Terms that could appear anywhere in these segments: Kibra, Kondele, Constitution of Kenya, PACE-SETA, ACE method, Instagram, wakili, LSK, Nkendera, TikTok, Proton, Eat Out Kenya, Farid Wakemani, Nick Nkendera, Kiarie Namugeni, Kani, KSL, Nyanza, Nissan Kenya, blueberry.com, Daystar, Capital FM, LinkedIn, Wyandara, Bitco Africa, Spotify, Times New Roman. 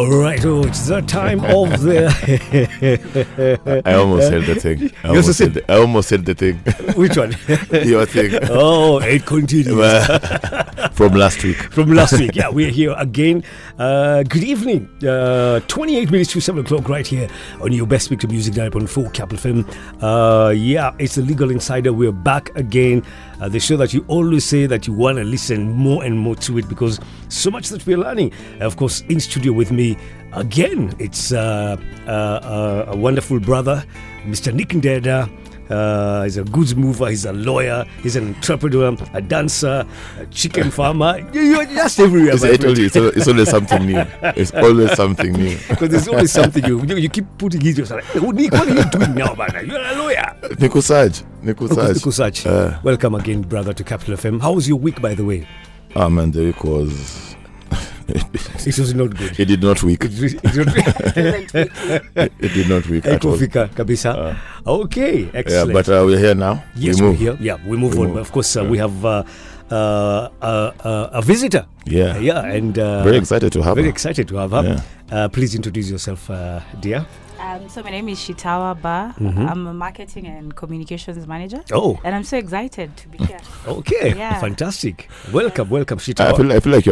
All right, oh, it's that time of the... I almost said the thing. I almost said the thing. Which one? Your thing. Oh, it continues. From last week. From last week, yeah. We're here again. Good evening. 28 minutes to 7 o'clock right here on your best mix of music 9.4 Capital FM. Yeah, it's The Legal Insider. We're back again. The show that you always say that you want to listen more and more to it because so much that we're learning. Of course, in studio with me again, it's a wonderful brother, Mr. Nkendera. He's a goods mover, he's a lawyer, he's an entrepreneur, a dancer, a chicken farmer. You're just everywhere. I told you, it's always something new. It's always something new. Because there's always something new. You keep putting it yourself. Like, oh, Nick, what are you doing now, man? You're a lawyer. Nico Sarge. Nico Sarge. Welcome again, brother, to Capital FM. How was your week, by the way? Ah, man, the week was... It was not good. It did not weak. It did not weak at all. Okay, excellent. Yeah, but we're here now. Yes, we're here. Yeah, we move on. Of course, we have a visitor. Yeah. Yeah, and... very excited to have her. Yeah. Please introduce yourself, dear. So my name is Shitawa Ba. I'm a marketing and communications manager. Oh, and I'm so excited to be here. Okay, yeah. Fantastic. Welcome, Shitawa. I feel like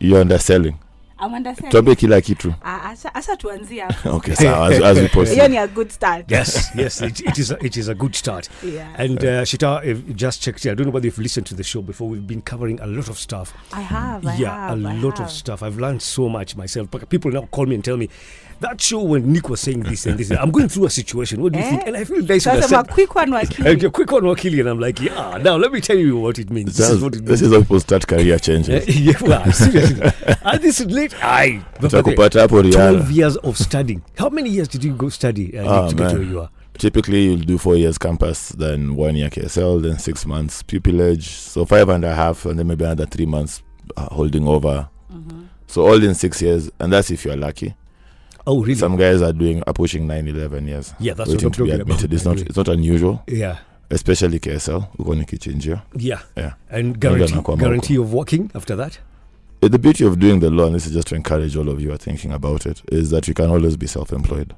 you're underselling. I'm understanding. Tobe kila kitu. Asa tuanzia. Okay, so as we proceed. Yoni a good start. Yes, it is a good start. Yeah. And Shita, just checked. I don't know whether you've listened to the show before. We've been covering a lot of stuff. I have. I've learned so much myself. People now call me and tell me that show when Nick was saying this and this. I'm going through a situation. What do you think? And I feel nice. That's a quick one, Wakili. And I'm like, yeah. Now let me tell you what it means. This is how people start career changes. Yeah, well, seriously. And this is. Aye, 12 years of studying. How many years did you go study to get where you are? Typically, you'll do 4 years campus, then 1 year KSL, then 6 months pupillage, so 5.5, and then maybe another 3 months holding over. So all in 6 years, and that's if you're lucky. Oh, really? Some guys are pushing 9-11 years. Yeah, that's what I'm talking about. It's not unusual. Yeah. Especially KSL, we're going to change here. Yeah. And guarantee of working after that. The beauty of doing the law, and this is just to encourage all of you who are thinking about it, is that you can always be self-employed.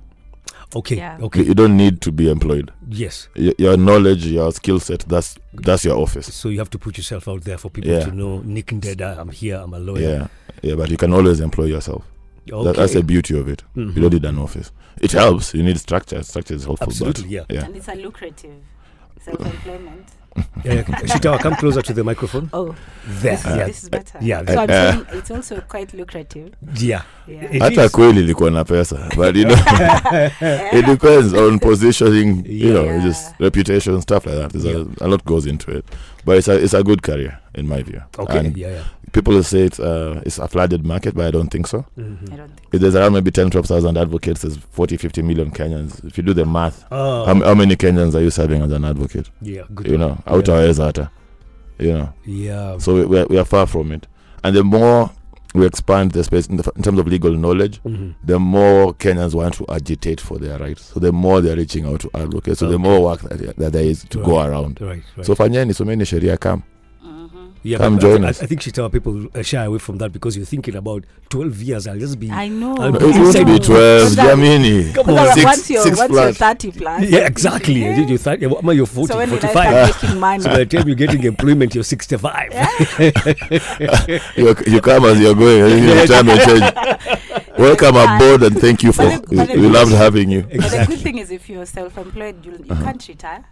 Okay. Yeah. Okay. You don't need to be employed. Yes. Your knowledge, your skill set, that's your office. So you have to put yourself out there for people to know, Nkendera, I'm here, I'm a lawyer. Yeah, but you can always employ yourself. Okay. That's the beauty of it. You don't need an office. It helps. You need structure. Structure is helpful. Absolutely, yeah. And it's a lucrative self-employment. Shitawa, come closer to the microphone. Oh, there. This is better. So I'm saying it's also quite lucrative. Hata kweli liko na pesa, but you know, it depends on positioning. You know, just reputation, stuff like that. There's a lot goes into it, but it's a good career in my view. Okay. And people say it's a flooded market, but I don't think so. I don't think if there's around maybe 10-12,000 advocates, there's 40-50 million Kenyans. If you do the math, how many Kenyans are you serving as an advocate? Yeah, good. You know, out our ears, you know. Yeah. So we are far from it, and the more we expand the space in terms of legal knowledge, the more Kenyans want to agitate for their rights. So the more they're reaching out to advocates, so the more work that there is to go around. Right. So fanyeni someni sheria kam. Yeah, come join us. I think Shitawa, people shy away from that because you're thinking about 12 years. I'll just be. I know. It won't be 12. Jamini. Come on. Once you're 30 plus. Yeah, exactly. Yeah. You're 30. You're 40, so 45. So by the time you're getting employment, you're 65. You come as you're going. You have time to change. Welcome aboard and thank you for. We loved having you. Exactly. But the good thing is, if you're self-employed, you can't retire.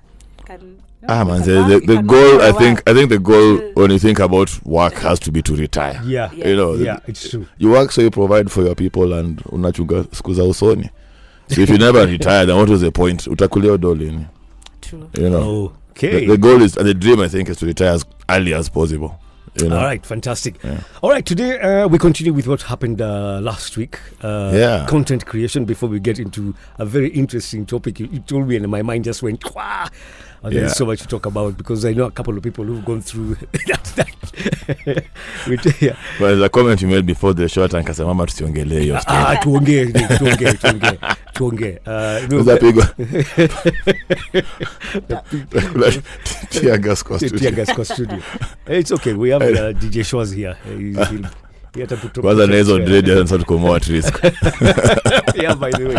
I think the goal when you think about work has to be to retire. Yeah. You know. Yeah, it's true. You work so you provide for your people and unachunga siku za usoni. So if you never retire, then what was the point? Utakulia dolini. True. You know. Okay. The goal is and the dream I think is to retire as early as possible. You know? All right, fantastic. Yeah. All right, today we continue with what happened last week. Content creation. Before we get into a very interesting topic, you told me, and my mind just went. Wah! And there's so much to talk about because I know a couple of people who've gone through that. Well, there's a comment you made before the show, and Kasamama tusiongele. Tuongee. Tiagasco Studio. It's okay. We have DJ Shaw's here. He'll Kwanza na hizo dread yanataka kukomoa at risk. Yeah, by the way.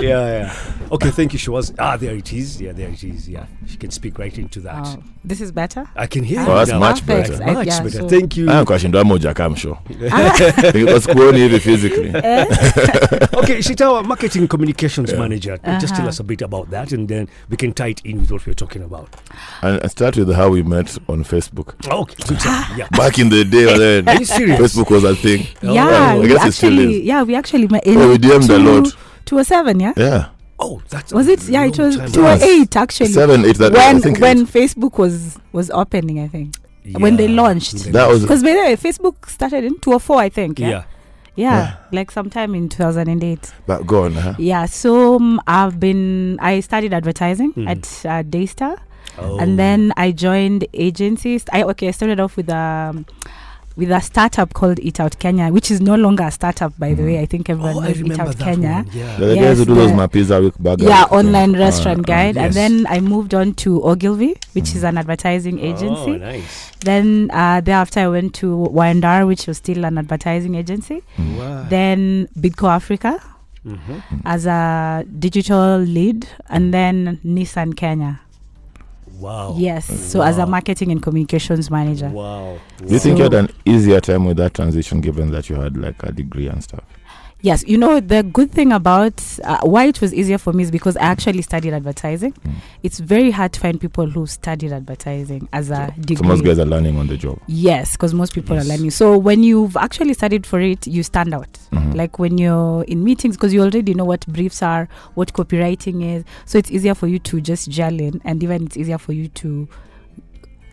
Yeah, yeah. Okay, thank you. She was there it is. Yeah, there it is. Yeah. She can speak right into that. Oh, this is better? I can hear. Oh, that's now. Much better. Perfect. Much better. So thank you. I'm question do moja kama show. Because kuoni hivi physically. Okay, Shitawa, marketing communications manager. Just tell us a bit about that and then we can tie it in with what we're talking about. And I start with how we met on Facebook. Oh, okay. Good. Yeah. Back in the day then. Are you serious? Facebook was a thing. Yeah, I guess it still is. Yeah, we actually met in 2007, yeah? Yeah. Oh, that's was it? Yeah, it was 2008 actually. 7, 8 that when, day, when it. Facebook was opening, I think. Yeah. When they launched. That was because by the way, Facebook started in 2004, I think. Yeah. Yeah. Like sometime in 2008. But go on, huh? Yeah, so I studied advertising at Daystar. Oh. And then I joined agencies. I started off with a startup called Eat Out Kenya, which is no longer a startup, by the way. I think everyone knows Eat Out Kenya. Yeah. The guys who do those mapizza with burgers. Yeah, online restaurant guide. Yes. And then I moved on to Ogilvy, which is an advertising agency. Oh, nice. Then thereafter I went to Wyandara, which was still an advertising agency. Wow. Then Bitco Africa as a digital lead. And then Nissan Kenya. Wow. Yes. So as a marketing and communications manager. Wow. Do you think you had an easier time with that transition given that you had like a degree and stuff? Yes. You know, the good thing about why it was easier for me is because I actually studied advertising. It's very hard to find people who studied advertising as a degree. So most guys are learning on the job. Yes, because most people are learning. So when you've actually studied for it, you stand out. Like when you're in meetings, because you already know what briefs are, what copywriting is. So it's easier for you to just gel in, and even it's easier for you to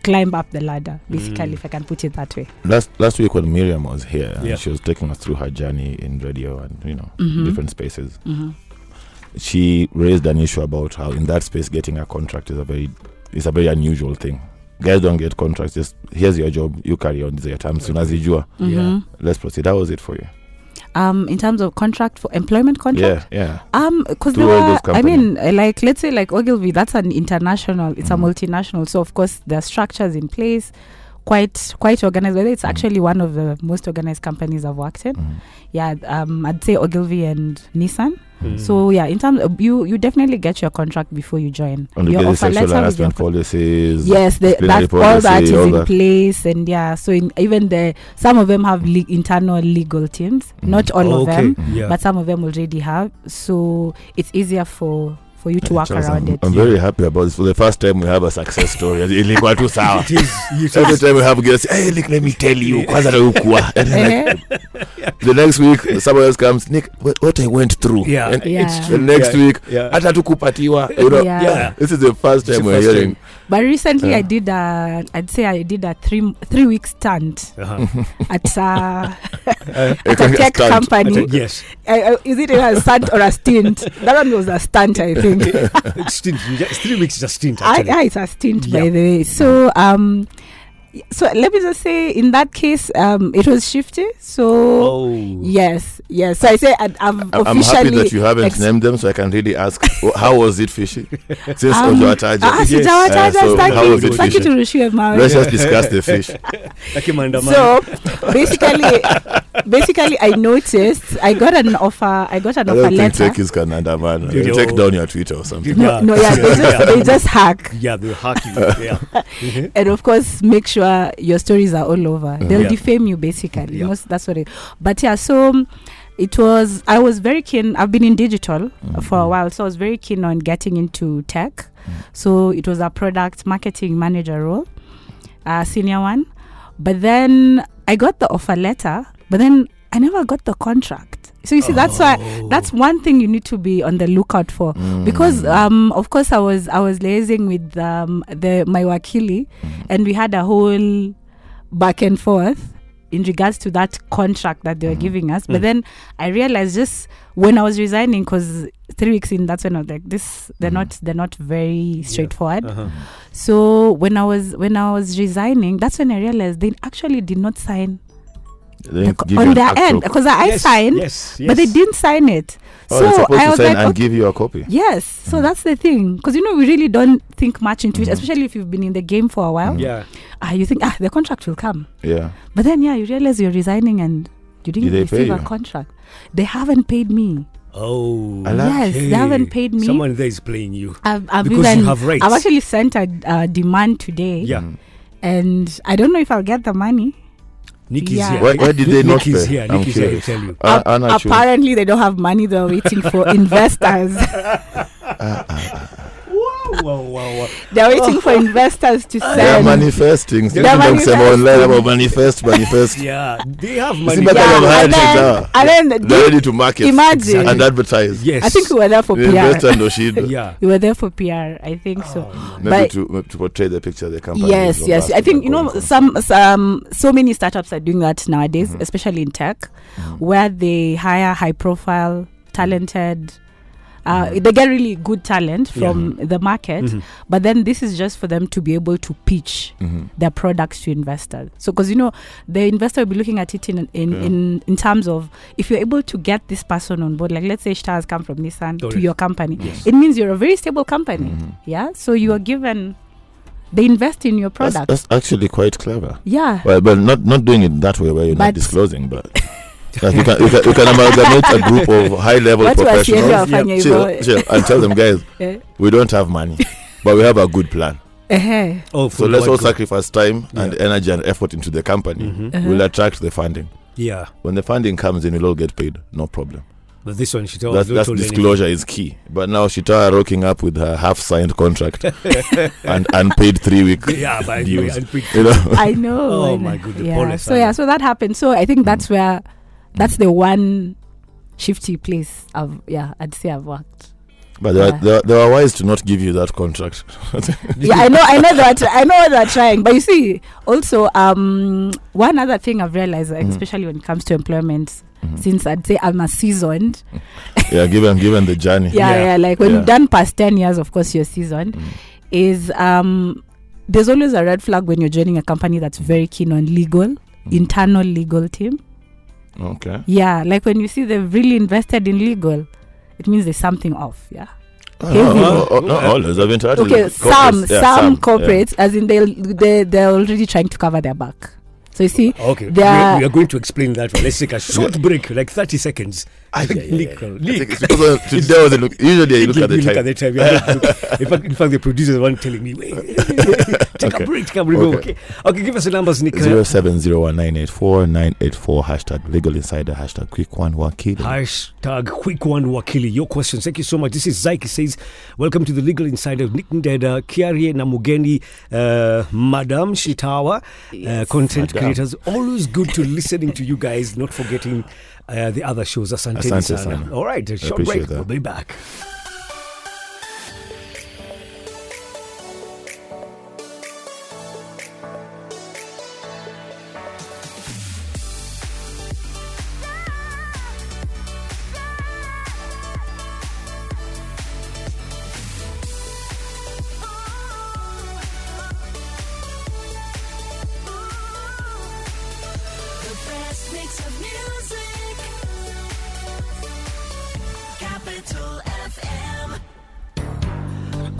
climb up the ladder, basically, if I can put it that way. Last week when Miriam was here, and she was taking us through her journey in radio and, you know, different spaces. She raised an issue about how in that space getting a contract is a very unusual thing. Guys don't get contracts. Just here's your job, you carry on, these are your terms. Soon as you do, let's proceed. How was it for you? In terms of contract for employment contract, because let's say like Ogilvy, that's an international, it's a multinational, so of course there are structures in place, quite organized. Whether it's actually one of the most organized companies I've worked in, I'd say Ogilvy and Nissan. So in terms of, you definitely get your contract before you join. And you get sexual harassment policies. Yes, all that is in place, and so even some of them have internal legal teams. Not all of them, but some of them already have. So it's easier for you to work around it. I'm very happy about this. For the first time, we have a success story. It is. Every time we have a guest, hey, Nick, let me tell you. The next week, someone else comes, Nick, what I went through. Yeah, it's true. The next week, this is the first time we're hearing. But recently, I did a three-week stunt at a tech company. Yes. Is it a stunt or a stint? That one was a stunt, I think. It's 3 weeks is a stint, actually. It's a stint, by the way. So, so let me just say, in that case, it was shifty. So, yes. So I say, I'm officially happy that you haven't named them, so I can really ask, how was it fishy? Since Ojoataja. How was it fishy? Let's just discuss the fish. So basically, I noticed I got an offer letter. Techies can undermine. You take down your Twitter or something. No, they just hack. Yeah, they hack you. And of course, make sure your stories are all over. They'll defame you, basically. That's what it. But yeah, so it was. I was very keen. I've been in digital for a while, so I was very keen on getting into tech. So it was a product marketing manager role, a senior one. But then I got the offer letter, but then I never got the contract. So you see, that's why. That's one thing you need to be on the lookout for, because of course I was liaising with my wakili, and we had a whole back and forth in regards to that contract that they were giving us. But then I realized just when I was resigning, because 3 weeks in, that's when I was like, this, they're not very straightforward. So when I was resigning, that's when I realized they actually did not sign on their end, because I signed, but they didn't sign it. So I was like, "I'll give you a copy." Yes, so that's the thing, because you know we really don't think much into it, especially if you've been in the game for a while. Yeah, you think the contract will come. Yeah. But then you realize you're resigning and you didn't receive a contract. They haven't paid me. Oh, yes, they haven't paid me. Someone there is playing you. You have rights. I've actually sent a demand today. Yeah. And I don't know if I'll get the money. Nick is here. Why did they not pay? Is here. Nick is here, I tell you. Apparently, they don't have money. They're waiting for investors. Wow. They're waiting for investors to sell. They're manifesting. Manifest. Yeah, they have money. And then they're ready to market. Imagine. And advertise. Yes. I think we were there for PR. We were there for PR. I think so. Maybe to portray the picture of the company. Yes. I think, so many startups are doing that nowadays, mm-hmm. especially in tech, mm-hmm. where they hire high-profile, talented, they get really good talent from the market, mm-hmm. but then this is just for them to be able to pitch their products to investors. So, because the investor will be looking at it in terms of, if you're able to get this person on board, like let's say Shita has come from Nissan to your company, it means you're a very stable company. Mm-hmm. Yeah, so you are given. They invest in your product. That's actually quite clever. Yeah. Well, but not doing it that way where you're not disclosing, but. you can amalgamate a group of high-level professionals and tell them, guys, we don't have money, but we have a good plan. Uh-huh. So let's all sacrifice time and energy and effort into the company. Mm-hmm. Uh-huh. We'll attract the funding. Yeah. When the funding comes in, we'll all get paid. No problem. But this one, Shitawa, that's disclosure is key. But now Shitawa rocking up with her half-signed contract and unpaid 3 week. Yeah, but dues. I know. Oh my goodness. Yeah. So that happened. So I think that's where. That's the one shifty place I'd say I've worked. But they were wise to not give you that contract. I know they're trying. But you see, also one other thing I've realized, especially when it comes to employment, since I'd say I'm a seasoned. Yeah, given the journey. Like when you've done past 10 years, of course you're seasoned. Is there's always a red flag when you're joining a company that's very keen on legal, internal legal team. Okay. Yeah, like when you see they've really invested in legal, it means there's something off. Yeah. Not all. I've been trying to. Okay, some corporates, as in they're already trying to cover their back. So you see, okay, we are going to explain that one. Let's take a short break, like 30 seconds. Usually I look at the time. In fact, the producers one telling me, take a break. Okay. Give us the numbers, Nick. 0701984984 # Legal Insider # Quick1Wakili Your questions. Thank you so much. This is Zaiki says, welcome to the Legal Insider. Nick Ndeda, Kiarie Namugeni, Madam Shitawa, content. It is always good to listening to you guys, not forgetting the other shows. Asante sana. All right, a short break. We'll be back.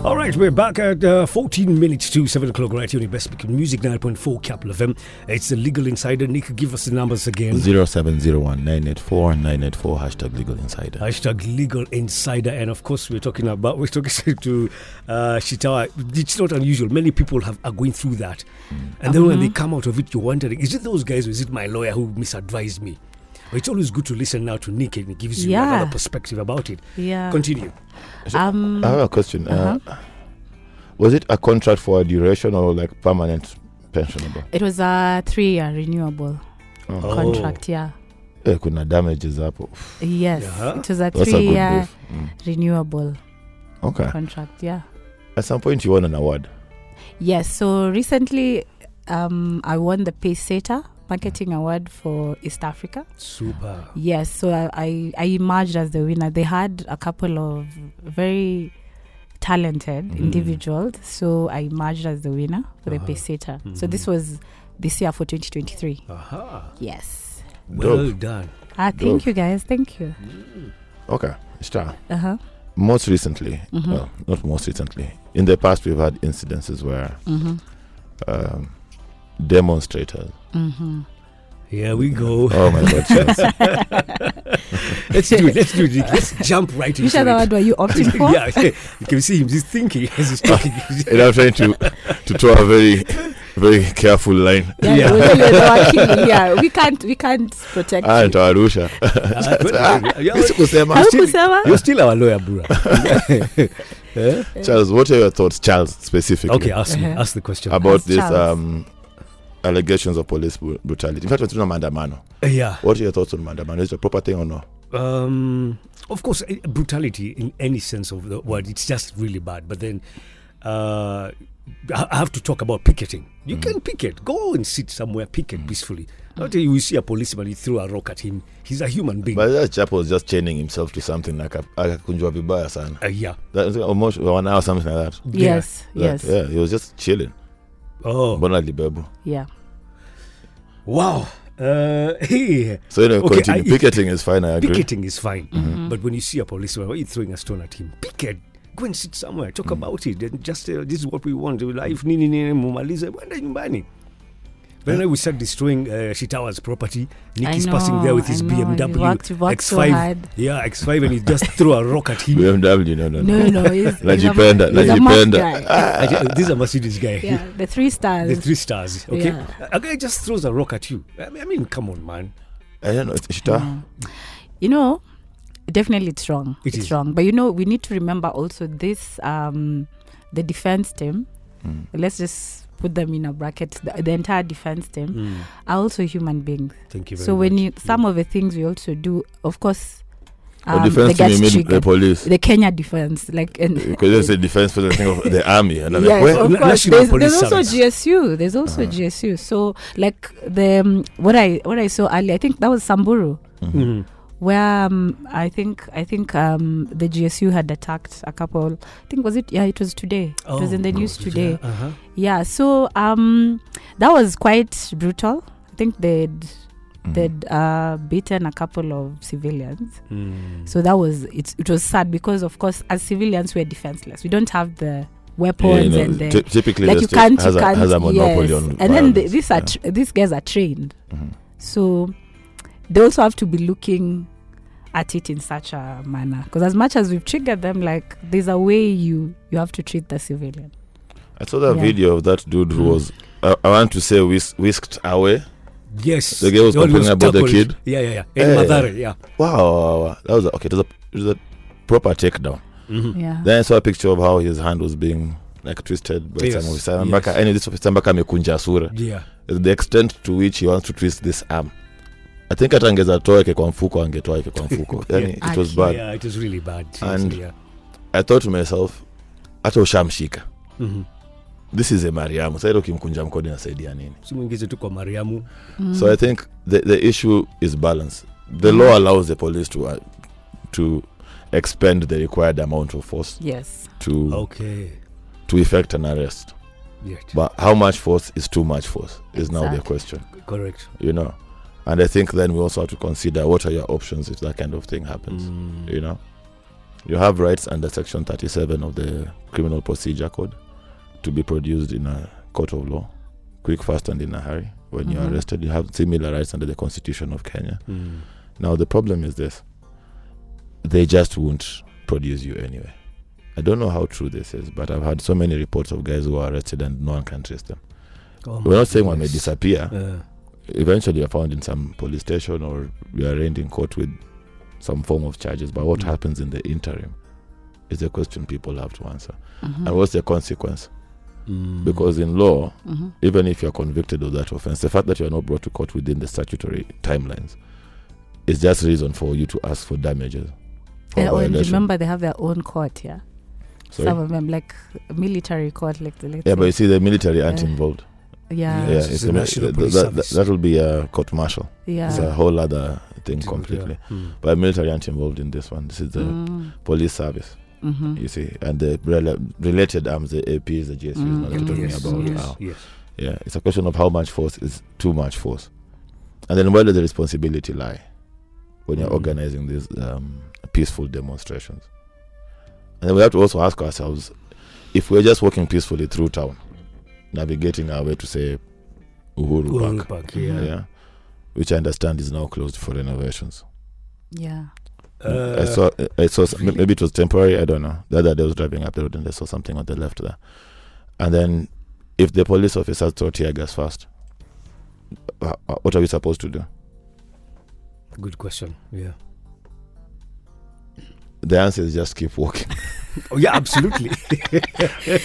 All right, we're back at 14 minutes to 7 o'clock right here on the Best Speaking Music 9.4 Capital FM. It's the Legal Insider. Nick, give us the numbers again. 0701984984 # Legal Insider. # Legal Insider. And of course, we're talking to Shitawa. It's not unusual. Many people are going through that. And then when they come out of it, you're wondering, is it those guys or is it my lawyer who misadvised me? It's always good to listen now to Nick, and it gives you another perspective about it. Yeah. Continue. So I have a question. Was it a contract for a duration or like permanent pensionable? It was a 3-year renewable contract, Kuna damages up. Yes. Yeah. It was a 3-year renewable contract, At some point you won an award. Yes, so recently I won the PACE-SETA Marketing Award for East Africa. Super. Yes, so I emerged as the winner. They had a couple of very talented individuals, so I emerged as the winner for the PACE-SETA. So this was this year for 2023. Yes. Well done. Thank you guys. Thank you. Okay, Star. Most recently, not most recently. In the past, we've had incidences where demonstrators. Mm-hmm. Here we go. Oh my God! Let's do it. Let's jump right into it. What are you opting for? Yeah, you can see him. He's thinking as he's talking. And I'm trying to draw a very, very careful line. Yeah, we can't protect you. And Arusha. You're still our lawyer, bro. Charles, what are your thoughts, Charles, specifically? Okay, ask the question about this. Allegations of police brutality. In fact, it's not Mandamano. Yeah. What are your thoughts on Mandamano? Is it a proper thing or no? Of course, brutality in any sense of the word, it's just really bad. But then I have to talk about picketing. You can picket. Go and sit somewhere, picket peacefully. Not you see a policeman, he threw a rock at him. He's a human being. But that chap was just chaining himself to something like a kunjwa vibaya sana. Yeah. That was almost 1 hour, something like that. Yes, yeah. Yes. Yeah, he was just chilling. Oh, yeah. Wow. Hey. So you know, picketing is fine. I agree. Picketing is fine, but when you see a policeman, why are you throwing a stone at him? Picket. Go and sit somewhere. Talk about it. And just this is what we want. Life. When we start destroying Shitawa's property, Niki's passing there with his BMW X5. So hard. Yeah, X5, and he just threw a rock at him. BMW, no. He's a this is a Mercedes guy. Yeah, the three stars. Okay, yeah. A guy just throws a rock at you. I mean, come on, man. I don't know, Shitawa. You know, definitely it's wrong. It's wrong, but you know, we need to remember also this. The defense team. Let's just put them in a bracket, the entire defense team, are also human beings. Thank you very much. So when some of the things we also do, of course, the defense team, you mean the police? The Kenya defense. Because there's a defense for the thing of the army. And I'm of course. There's also GSU. There's also GSU. So like the what I saw earlier, I think that was Samburu. Where I think the GSU had attacked a couple. I think was it? Yeah, it was today. Oh, it was in the news today. Yeah, so that was quite brutal. I think they'd beaten a couple of civilians. So that was it was sad because of course as civilians we're defenseless. We don't have the weapons and typically like you can't has a monopoly on violence. And then these guys are trained. So they also have to be looking at it in such a manner because as much as we've triggered them, like there's a way you have to treat the civilian. I saw that video of that dude who was I want to say whisked away. Yes, the girl was complaining about the kid. Yeah. In Mathare, yeah. Wow, that was it was a proper takedown. Yeah. Then I saw a picture of how his hand was being like twisted by some officer. This officer amekunja sura. Yeah, the extent to which he wants to twist this arm. I think angetoa kwa mfuko. It was bad. Yeah, it was really bad. And I thought to myself, ato shamshika. This is a Mariamu. Sasa ukimkunja mkono inasaidia nini? Simuingize tu kwa Mariamu. So I think the issue is balance. The law allows the police to expend the required amount of force. Yes. To effect an arrest. Yet. But how much force is too much force is now the question. Correct. You know. And I think then we also have to consider what are your options if that kind of thing happens. You know, you have rights under Section 37 of the Criminal Procedure Code to be produced in a court of law, quick, fast, and in a hurry. When you're arrested, you have similar rights under the Constitution of Kenya. Now, the problem is this. They just won't produce you anyway. I don't know how true this is, but I've had so many reports of guys who are arrested and no one can trace them. Oh, we're not saying one may disappear. Eventually you're found in some police station or you are arraigned in court with some form of charges, but what happens in the interim is a question people have to answer. And what's the consequence? Because in law, even if you're convicted of that offense, the fact that you're not brought to court within the statutory timelines is just reason for you to ask for damages. Remember, they have their own court, yeah? Sorry? Some of them, like military court. But you see, the military aren't involved. Yeah, it's that will be a court martial. Yeah, it's a whole other thing completely. Yeah. But military aren't involved in this one. This is the police service. You see, and the related arms, the APs, the GSUs, Yeah, it's a question of how much force is too much force, and then where does the responsibility lie when you're organizing these peaceful demonstrations? And then we have to also ask ourselves if we're just walking peacefully through town, navigating our way to say Uhuru Park. Yeah, which I understand is now closed for renovations. Yeah. I saw maybe it was temporary, I don't know. The other day I was driving up the road and I saw something on the left there. And then if the police officers throw tear gas first, what are we supposed to do? Good question. Yeah. The answer is just keep walking. Oh yeah, absolutely.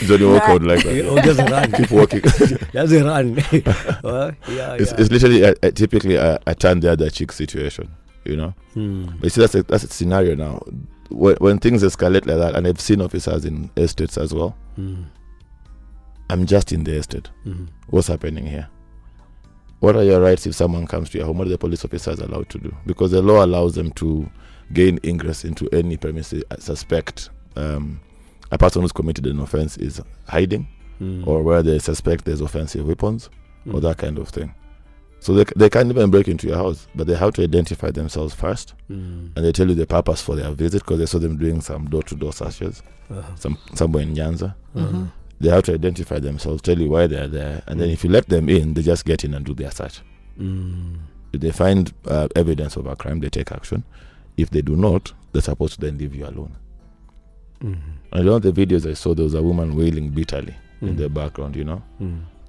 Don't you walk out like that? Or just run. Keep walking. Just run. It's literally typically a turn the other cheek situation, you know. But you see, that's a scenario now. When things escalate like that, and I've seen officers in estates as well. I'm just in the estate. What's happening here? What are your rights if someone comes to your home? What are the police officers allowed to do? Because the law allows them to gain ingress into any premises. I suspect a person who's committed an offense is hiding, or where they suspect there's offensive weapons, or that kind of thing. So they can't even break into your house, but they have to identify themselves first, and they tell you the purpose for their visit, because they saw them doing some door-to-door searches, somewhere in Nyanza. They have to identify themselves, tell you why they're there, and then if you let them in, they just get in and do their search. If they find evidence of a crime, they take action. If they do not, they're supposed to then leave you alone. And in one of the videos I saw, there was a woman wailing bitterly in the background, you know.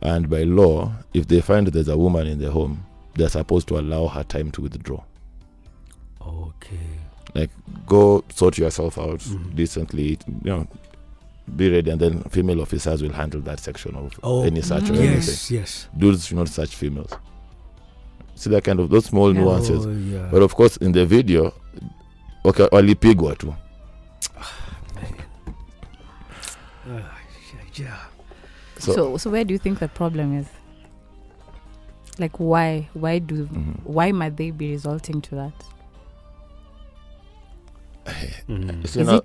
And by law, if they find there's a woman in the home, they're supposed to allow her time to withdraw. Okay. Like, go sort yourself out decently, you know, be ready, and then female officers will handle that section of any search or anything. Yes. Dudes should not search females. See that kind of those small nuances. But of course, in the video, okay, only pig were too. So where do you think the problem is? Like, why might they be resulting to that?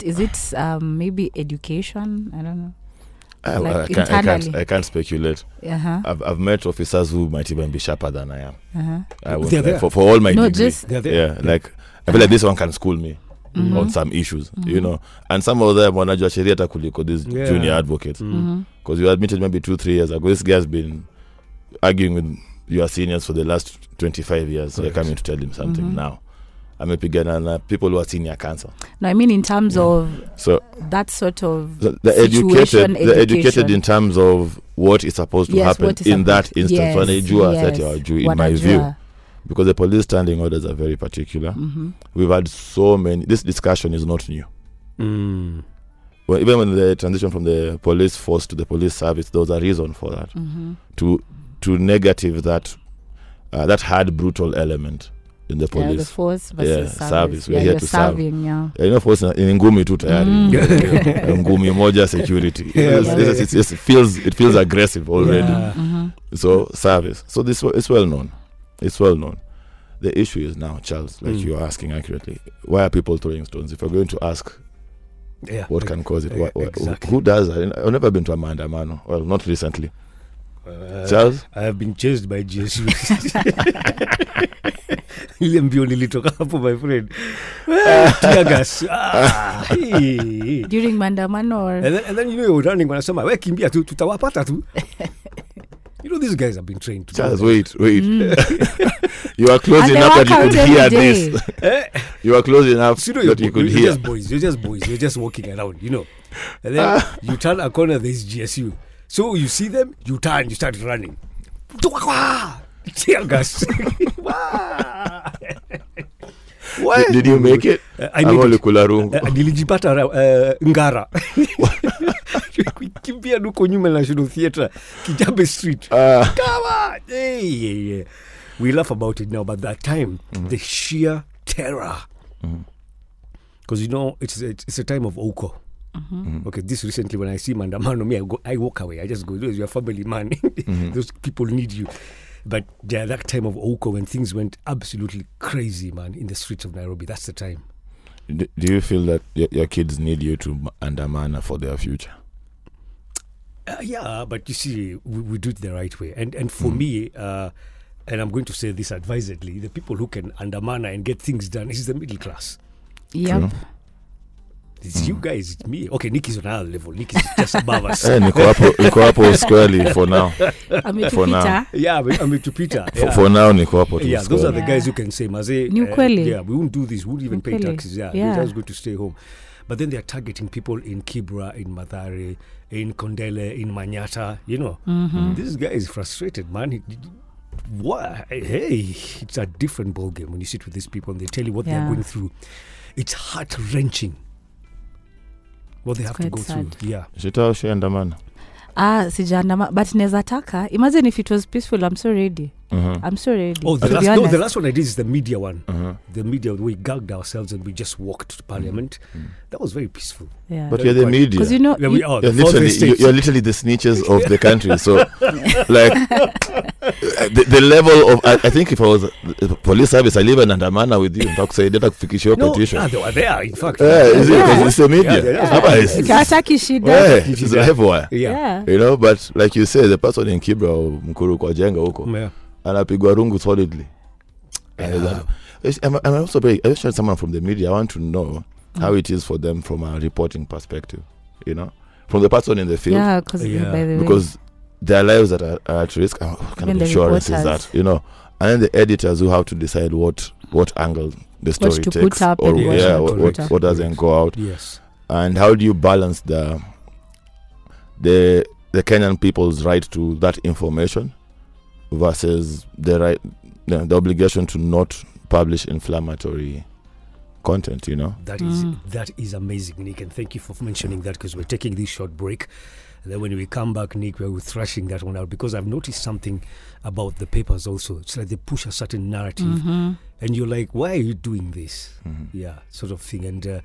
Is it maybe education? I don't know. I can't speculate. I've met officers who might even be sharper than I am. I would, like, for all my degree. Like, I feel like this one can school me on some issues, you know. And some of them wanna judge Sheria Takuliko, these junior advocates, because you admitted maybe 2-3 years ago, this guy's been arguing with your seniors for the last 25 years. They're coming to tell him something now. I'm a pigana, people who are senior counsel. No, I mean in terms of that sort of they're educated in terms of what is supposed to happen in that instance. When a Jew that you are a Jew, in my view, because the police standing orders are very particular. We've had so many. This discussion is not new. Well, even when the transition from the police force to the police service, there was a reason for that. To negative that hard, brutal element in the police. The force versus service. We're here to serving, you know, force in Ngumi too tayari. Ngumi moja security. It feels aggressive already. So service. So this is well known. It's well known. The issue is now, Charles, like you're asking accurately, why are people throwing stones? If you're going to ask what can cause it, who does that? I've never been to a maandamano. Well, not recently. Charles? I have been chased by GSU. My friend. Tear gas. During maandamano or... And then you know you're running when I saw my way kimbia to tutawapata tu. You know, these guys have been trained to Charles, wait. You are close enough that you could hear this. You are close enough that you could hear. You're just boys. You're just walking around, you know. And then you turn a corner, there's GSU. So you see them, you turn, you start running. Tear gas. What? Did you make it? I made it. Nilijipata Ngara. Kimbia nuko nyuma National Theatre, Kijabe Street. Come on! Yeah. We laugh about it now, but that time, the sheer terror. Because, you know, it's a time of Oko. Okay, this recently when I see maandamano, me, I walk away. I just go, you're a family man. Those people need you. But yeah, that time of Oko when things went absolutely crazy, man, in the streets of Nairobi, that's the time. Do you feel that your kids need you to maandamana for their future? Yeah, but you see, we do it the right way. And for me, and I'm going to say this advisedly, the people who can andamana and get things done is the middle class. Yep. True. It's you guys, it's me. Okay, Nick is on another level. Nick is just above us. Hey, niko hapo squarely for now. For now. Yeah, ametupita. Yeah. For now, niko hapo. Yeah, those are the guys you can say, Maze. Yeah, we won't do this. We won't even pay taxes. Yeah, we're just going to stay home. But then they are targeting people in Kibra, in Mathare, in Kondele, in Manyata. You know, this guy is frustrated, man. Hey, it's a different ballgame when you sit with these people and they tell you what they're going through. It's heart wrenching. What they have to go through. Yeah. Shitawa she andamana. Ah, sijaandamana. But nezataka. Imagine if it was peaceful. I'm so ready. I'm so ready. Oh, the last one I did is the media one. The media, we gagged ourselves and we just walked to Parliament. That was very peaceful. Yeah. But you're the media. Because you know, we are. You're literally the snitches of the country. So, like, the level of, I think if I was the police service, I live in Andamana with you. They were there, in fact. It's the media. Yeah. You know, but like you say, the person in Kibra or Mkuru kwa Jenga huko. Yeah. And I pigwa rungu solidly. I'm also very. I wish I had someone from the media. I want to know how it is for them from a reporting perspective. You know, from the person in the field. Yeah, because their lives that are at risk. What kind of insurance is that? You know, and then the editors who have to decide what angle the story takes, put up or what doesn't go out. Yes. And how do you balance the Kenyan people's right to that information versus the right, the obligation to not publish inflammatory content, you know? That is amazing, Nick, and thank you for mentioning that, because we're taking this short break. And then when we come back, Nick, we're thrashing that one out, because I've noticed something about the papers also. It's like they push a certain narrative, and you're like, why are you doing this? Yeah, sort of thing. And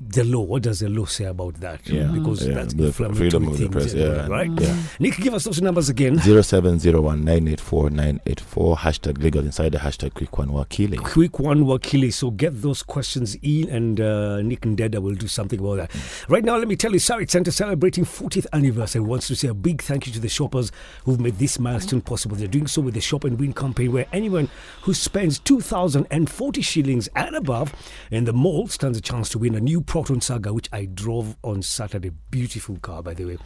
the law, what does the law say about that? Yeah. Because that's the freedom of the press, right? Nick, give us those numbers again. 0701984984, # Legal Insider, # #QuickOneWakili. #QuickOneWakili. So get those questions in, and Nick Nkendera will do something about that. Right now, let me tell you, Sarit Center celebrating 40th anniversary wants to say a big thank you to the shoppers who've made this milestone possible. They're doing so with the Shop and Win campaign, where anyone who spends 2,040 shillings and above in the mall stands a chance to win a new Proton Saga, which I drove on Saturday. Beautiful car, by the way.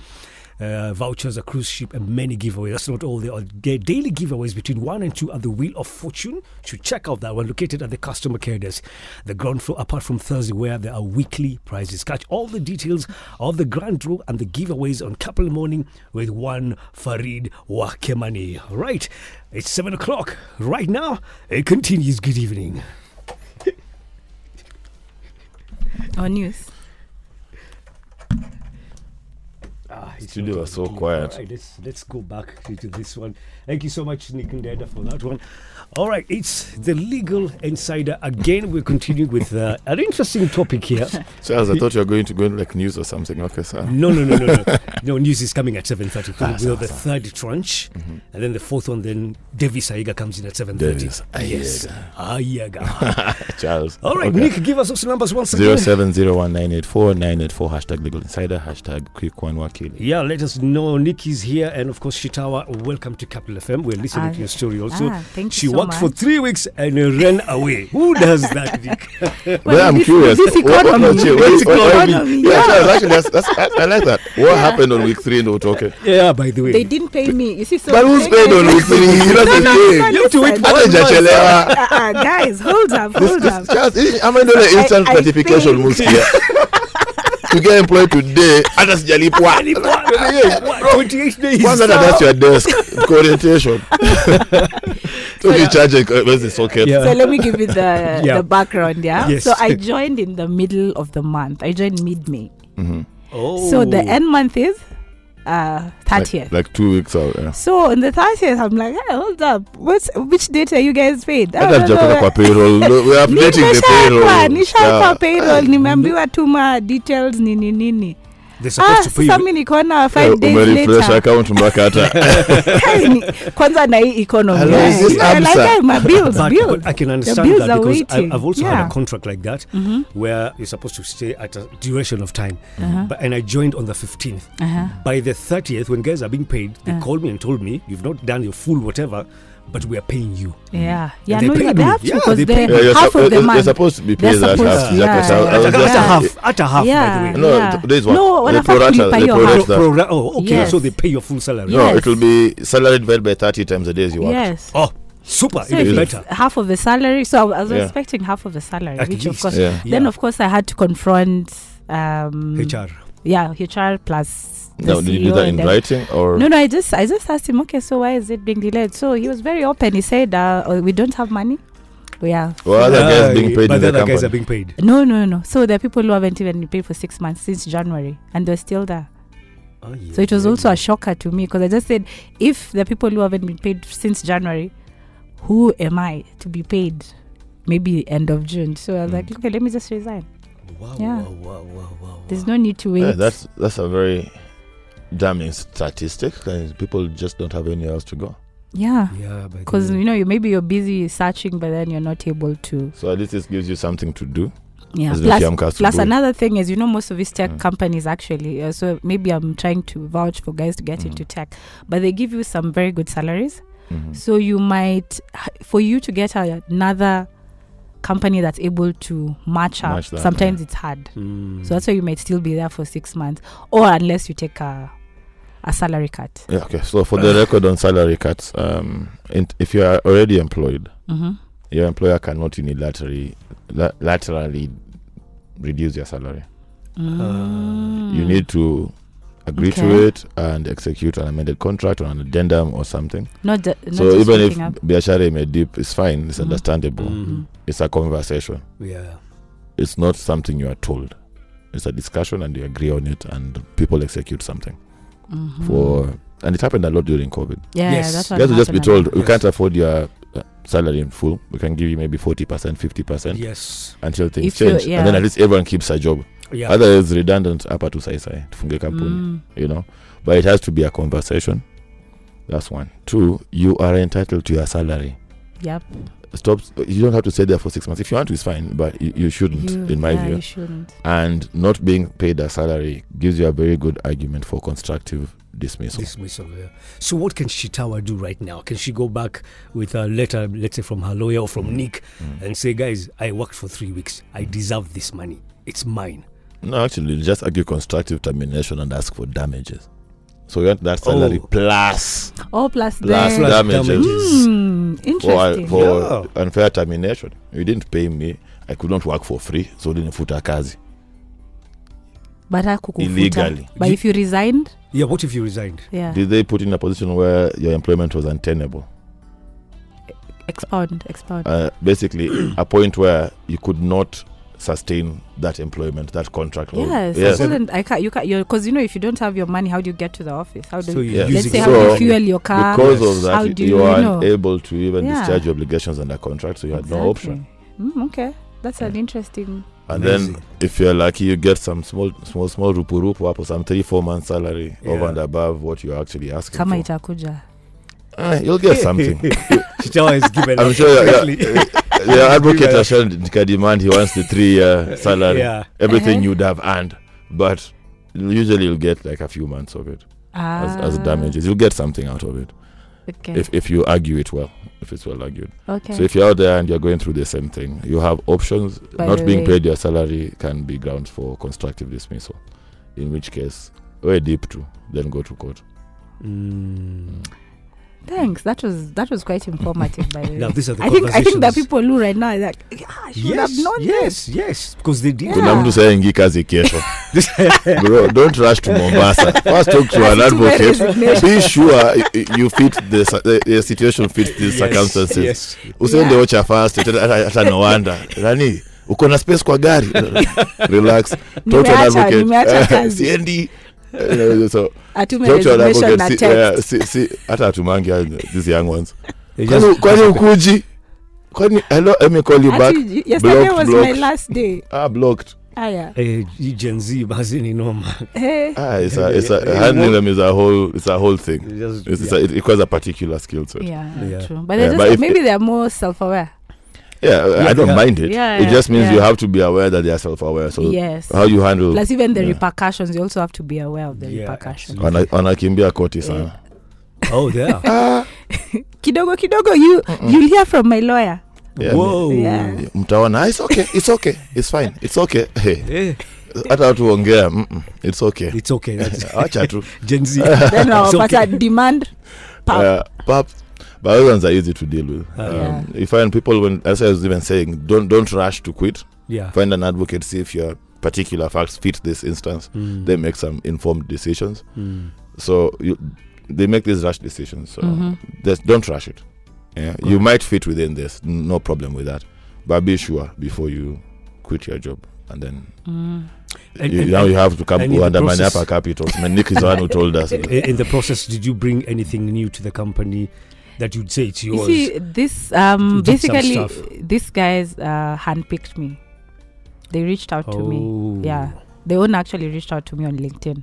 Vouchers, a cruise ship, and many giveaways. That's not all. There are daily giveaways between 1 and 2 at the Wheel of Fortune. You should check out that one, located at the customer care desk, the ground floor, apart from Thursday, where there are weekly prizes. Catch all the details of the grand draw and the giveaways on Capital Morning with one Farid Wakemani. Right, it's 7 o'clock. Right now, it continues. Good evening. Our news. The studio was so quiet. All right, let's go back to this one. Thank you so much, Nick Nkendera, for that one. All right, it's the Legal Insider again. We're continuing with an interesting topic here. So, as I thought you were going to go into like news or something. Okay, sir. No. No, news is coming at 7:30. We have the third tranche, and then the fourth one. Then Davis Aiga comes in at 7:30. Yes, Aiga. Charles. All right, okay. Nick, give us those numbers once again. 0701984984 # Legal Insider # QuickOneWakili. Yeah, let us know. Nick is here, and of course, Shitawa. Welcome to Capital FM. We're listening to your story also. Thank you. Worked for 3 weeks and ran away. Who does that, Nick? Well, I'm curious. I like that. What happened on week 3 in Otoke? Yeah, by the way. They didn't pay me. You see, so but who's paid on week 3? You have to wait 1 month. Guys, hold up. I'm going to do the instant gratification moves here. To get employed today, I just jalipwa. 28 days. Once that's your desk, orientation. So let me give you the background. So I joined in the middle of the month. I joined mid-May. So the end month is 30th. Like 2 weeks out. Yeah. So on the 30th, I'm like, hey, hold up. Which date are you guys paid? Payroll. We're updating the payroll. Nisha payroll. Nimeambiwa tuma details nini. They're supposed to pay you. Days later. Account Kwanza na hii economy. My bills. But I can understand that, because I've also had a contract like that, where you're supposed to stay at a duration of time. And I joined on the 15th. By the 30th, when guys are being paid, they called me and told me, you've not done your full whatever. but we are paying you. Yeah, yeah, no, they have to, because they're half of the money. They're supposed to be paid at half. At a half, by the way. No, there's one. No, what about you pay your half? Oh, okay, yes. So they pay your full salary. No, it will be salary divided by 30 times the days you work. Yes. Oh. Super, so even better. Half of the salary. So I was expecting half of the salary, Then of course I had to confront HR. Yeah, HR plus. Now, did you do that in writing or? No, I just asked him. Okay, so why is it being delayed? So he was very open. He said, "We don't have money." Yeah. Well, other guys being paid. But the other guys are being paid. No. So there are people who haven't even been paid for 6 months since January, and they're still there. Oh, yeah, so it was also a shocker to me, because I just said, if the people who haven't been paid since January, who am I to be paid maybe end of June? So I was like, okay, let me just resign. Wow. There's no need to wait. Yeah, that's a very damning statistic. People just don't have anywhere else to go. Yeah. Because, maybe you're busy searching, but then you're not able to. So at least this gives you something to do. Yeah. Plus another thing is, most of these tech companies actually, so maybe I'm trying to vouch for guys to get into tech, but they give you some very good salaries. Mm-hmm. So you might, for you to get another company that's able to match up, that, sometimes it's hard. Mm. So that's why you might still be there for 6 months, or unless you take a salary cut. Yeah, okay. So for the record on salary cuts, if you are already employed, your employer cannot unilaterally reduce your salary. You need to agree to it and execute an amended contract or an addendum or something. So even if biashara may dip, it's fine. It's understandable. Mm-hmm. It's a conversation. Yeah, it's not something you are told. It's a discussion, and you agree on it, and people execute something. Mm-hmm. And it happened a lot during COVID. Yeah, that's what happened. You have to just be told, we can't afford your salary in full. We can give you maybe 40%, 50%. Yes, until things change, and then at least everyone keeps a job. Yeah. Otherwise, redundant apa tu saisai tufunge kampuni, but it has to be a conversation. That's one. Two, you are entitled to your salary. Yep. Stop. You don't have to stay there for 6 months. If you want to, it's fine, but you shouldn't, in my view. You shouldn't. And not being paid a salary gives you a very good argument for constructive dismissal. Yeah. So what can Shitawa do right now? Can she go back with a letter, let's say from her lawyer or from Nick, and say, guys, I worked for 3 weeks. I deserve this money. It's mine. No, actually, just argue constructive termination and ask for damages. So you want that salary plus damages. Interesting. For unfair termination. You didn't pay me. I could not work for free. So didn't futa kazi. But I could illegally. But if you resigned? Yeah, what if you resigned? Yeah. Did they put you in a position where your employment was untenable? Expound. Basically, a point where you could not sustain that employment, that contract. Yes. Because if you don't have your money, how do you get to the office? How do you fuel your car? Because of that, you are unable to even discharge your obligations under contract, so you had no option. Okay, that's an interesting. And then, if you're lucky, you get some small rupu up or some 3-4 months salary over and above what you're actually asking. Kama itakuja. You'll get something. Shitawa is given. I'm sure. The advocate can demand he wants the 3-year salary, everything you'd have earned, but usually you'll get like a few months of it as damages. You'll get something out of it, if you argue it well, if it's well argued. Okay. So if you're out there and you're going through the same thing, you have options. Not being paid your salary can be grounds for constructive dismissal, in which case, we're deep to then go to court. Thanks. That was quite informative, by the way. Now, these are the I think there are people who right now are like, I should have known this. Yes, because they did. Bro, don't rush to Mombasa. First talk to an advocate. Be sure you fit the situation fits these circumstances. Yes. Usiende ocha fast. Hata no wonder. Rani, uko na space kwa gari. Relax. Talk to an advocate. Siendi. So, these young ones. Hello, let me call you back. Yesterday was my last day. Blocked. Gen Z, handling them is a whole thing. It requires a particular skill set. Yeah, true. But maybe they are more self-aware. Yeah, I don't mind it. It just means you have to be aware that they are self-aware. So how you handle. Plus, even the repercussions, you also have to be aware of the repercussions. Wanakimbia koti sana. Oh, yeah. kidogo, you'll hear from my lawyer. Yeah, whoa. Yeah. Mtaona, it's okay, it's fine. Hey. It's okay. Acha tu. Gen Z. Then our demand pap. But other ones are easy to deal with. You find people, when, as I was even saying, don't rush to quit. Yeah. Find an advocate, see if your particular facts fit this instance. They make some informed decisions. So they make these rash decisions. So just don't rush it. Yeah. You might fit within this, no problem with that. But be sure before you quit your job. And then now you have to come under Manyata Capital. Nick is the one who told us. In the process, did you bring anything new to the company that you'd say it's yours? You see, this basically, these guys handpicked me. They reached out to me. Yeah, the owner actually reached out to me on LinkedIn.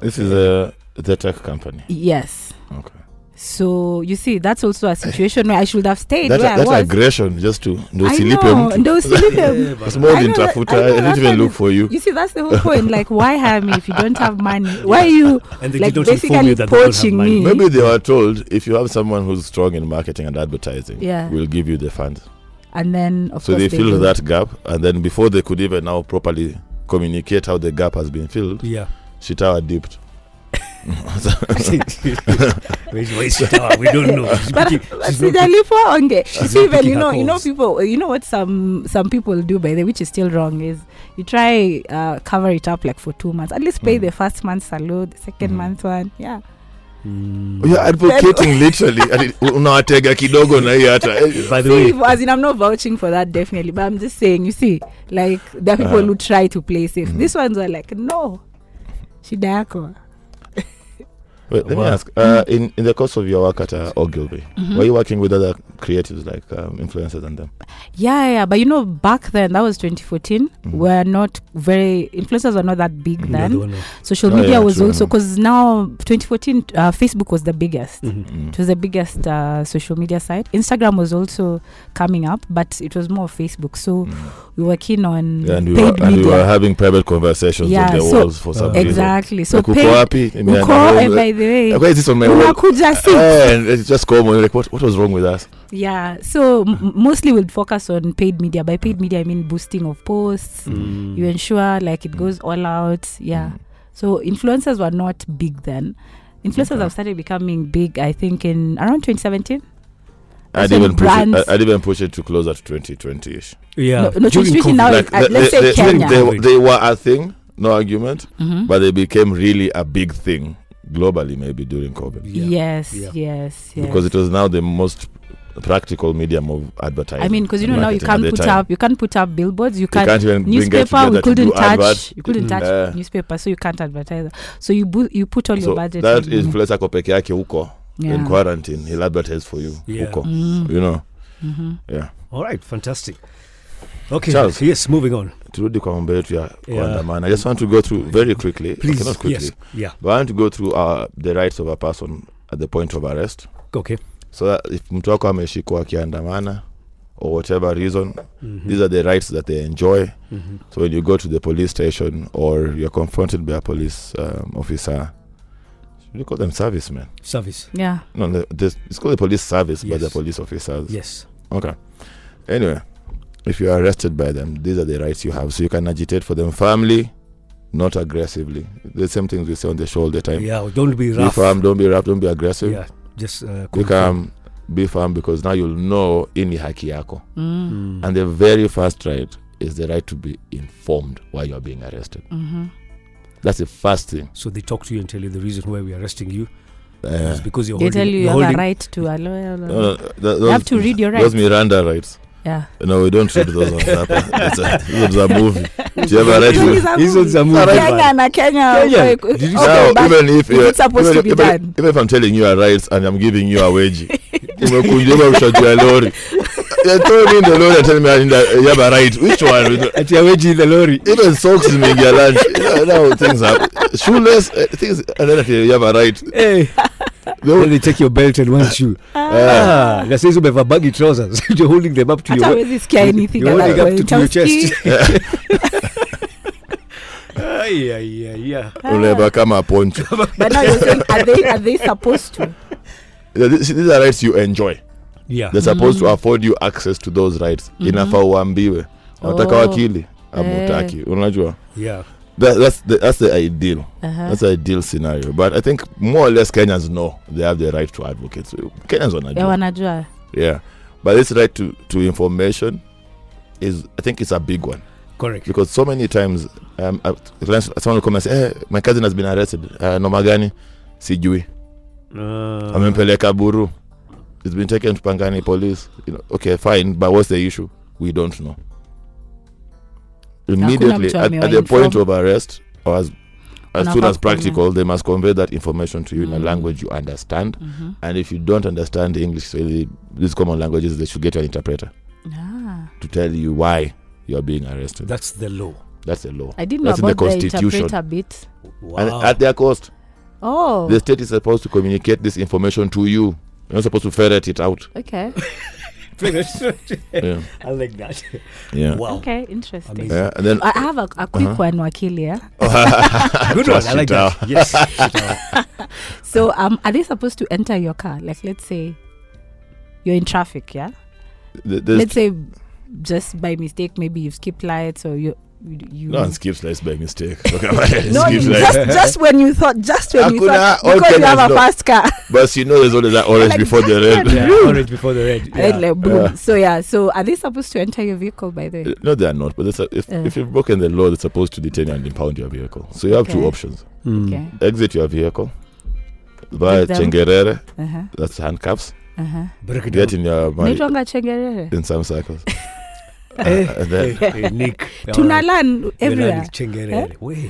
This is the tech company. Yes. Okay. So you see, that's also a situation where I should have stayed. That's aggression, just to I didn't even look for you. You see, that's the whole point. Like, why hire me if you don't have money? Why are you basically poaching me? Maybe they were told, if you have someone who's strong in marketing and advertising, we'll give you the funds. And then, of course, so they filled that gap, and then before they could even now properly communicate how the gap has been filled, Shitawa dipped. We don't know. But people, you know what some people do, by the way, which is still wrong, is you try cover it up like for 2 months. At least pay the first month's salary, the second month one. Yeah. You're advocating literally. By the way, as in, I'm not vouching for that definitely, but I'm just saying, you see, like there are people who try to play safe. These ones are like, no, Shidako. Wait, let me ask, in the course of your work at Ogilvy, were you working with other creatives like influencers and them? Yeah, but you know, back then, that was 2014, influencers were not that big then. Social media was also, because now 2014, Facebook was the biggest. It was the biggest social media site. Instagram was also coming up, but it was more Facebook. So we were keen on paid media. We were having private conversations on the walls for some reason. Exactly. So paid, what was wrong with us? Yeah, so mostly we'll focus on paid media. By paid media, I mean boosting of posts. You ensure like it goes all out. Yeah. So influencers were not big then. Influencers have started becoming big, I think, in around 2017. I didn't even push it to closer to 2020-ish. Yeah. No, 2020 now, like, let's say Kenya. They were a thing, no argument, but they became really a big thing. Globally, maybe during COVID. Yeah. Yes. Because it was now the most practical medium of advertising. I mean, because you know now you can't put up billboards. You couldn't touch newspaper, so you can't advertise. So you put all your budget. That is influencer kopeke yake huko in quarantine. He'll advertise for you. Yeah. Huko. You know. Yeah. All right. Fantastic. Okay, Charles, yes, moving on. I just want to go through very quickly. Please, not quickly. Yes. Yeah. But I want to go through the rights of a person at the point of arrest. Okay. So that if mtoko ameshikwa akiandamana or whatever reason, these are the rights that they enjoy. So when you go to the police station or you're confronted by a police officer, you call them servicemen. Service. Yeah. No, it's called the police service, but the police officers. Yes. Okay. Anyway. If you are arrested by them, these are the rights you have. So you can agitate for them firmly, not aggressively. The same things we say on the show all the time. Yeah, don't be rough. Be firm, don't be rough, don't be aggressive. Yeah, just be firm, because now you'll know ini haki yako. And the very first right is the right to be informed why you're being arrested. That's the first thing. So they talk to you and tell you the reason why we're arresting you. It's because you're holding... They tell you you have a right to a lawyer. You have to read your rights. Those Miranda rights. Yeah. No, we don't read those ones. It's a movie. Do you ever read it? This one's a movie. Kenya. Even if I'm telling you your rights and I'm giving you a wage, they told me in the lorry and tell me you have a right. Which one? At your wage in the lorry. Even socks in your lunch. Now things happen. Shoeless things. And then you have a right. Hey. They only take your belt and one shoe. They say you have baggy trousers. You're holding them up to your chest. Yeah. But now you're saying, are they supposed to? These are rights you enjoy. Yeah. They're supposed to afford you access to those rights. Inafaa uambiwe. Unataka wakili, amutaki. Unajua? Yeah. That's the ideal. That's the ideal scenario. But I think more or less Kenyans know they have the right to advocate. So Kenyans wanajua. Yeah. But this right to information is, I think it's a big one. Correct. Because so many times someone will come and say, hey, my cousin has been arrested. No magani, sijui. Amempeleka buru. It's been taken to Pangani police. You know, okay, fine, but what's the issue? We don't know. Immediately, at the point of arrest, or as soon as practical, they must convey that information to you in a language you understand. And if you don't understand English, these common languages, they should get an interpreter to tell you why you are being arrested. That's the law. That's the law. I didn't know about the interpreter bit. Wow. And at their cost. Oh. The state is supposed to communicate this information to you. You're not supposed to ferret it out. Okay. Yeah. I like that. Yeah. Wow. Okay, interesting. Yeah, and then, I have a quick one, Wakili. Good one. I like that. Yes. So, are they supposed to enter your car? Like, let's say you're in traffic, yeah. Let's say just by mistake, maybe you've skipped lights or you no one skips lights by mistake. Okay, no, just when you thought, because you have a fast car. But you know, there's always that orange like before the red. Yeah, orange before the red. Yeah. Red, like, so are they supposed to enter your vehicle by the way? No, they are not. But if you've broken the law, they're supposed to detain and impound your vehicle. So you have two options: exit your vehicle via Chengerere, that's handcuffs. Break it down. Get in your mind. In some circles. Nick tunalan everywhere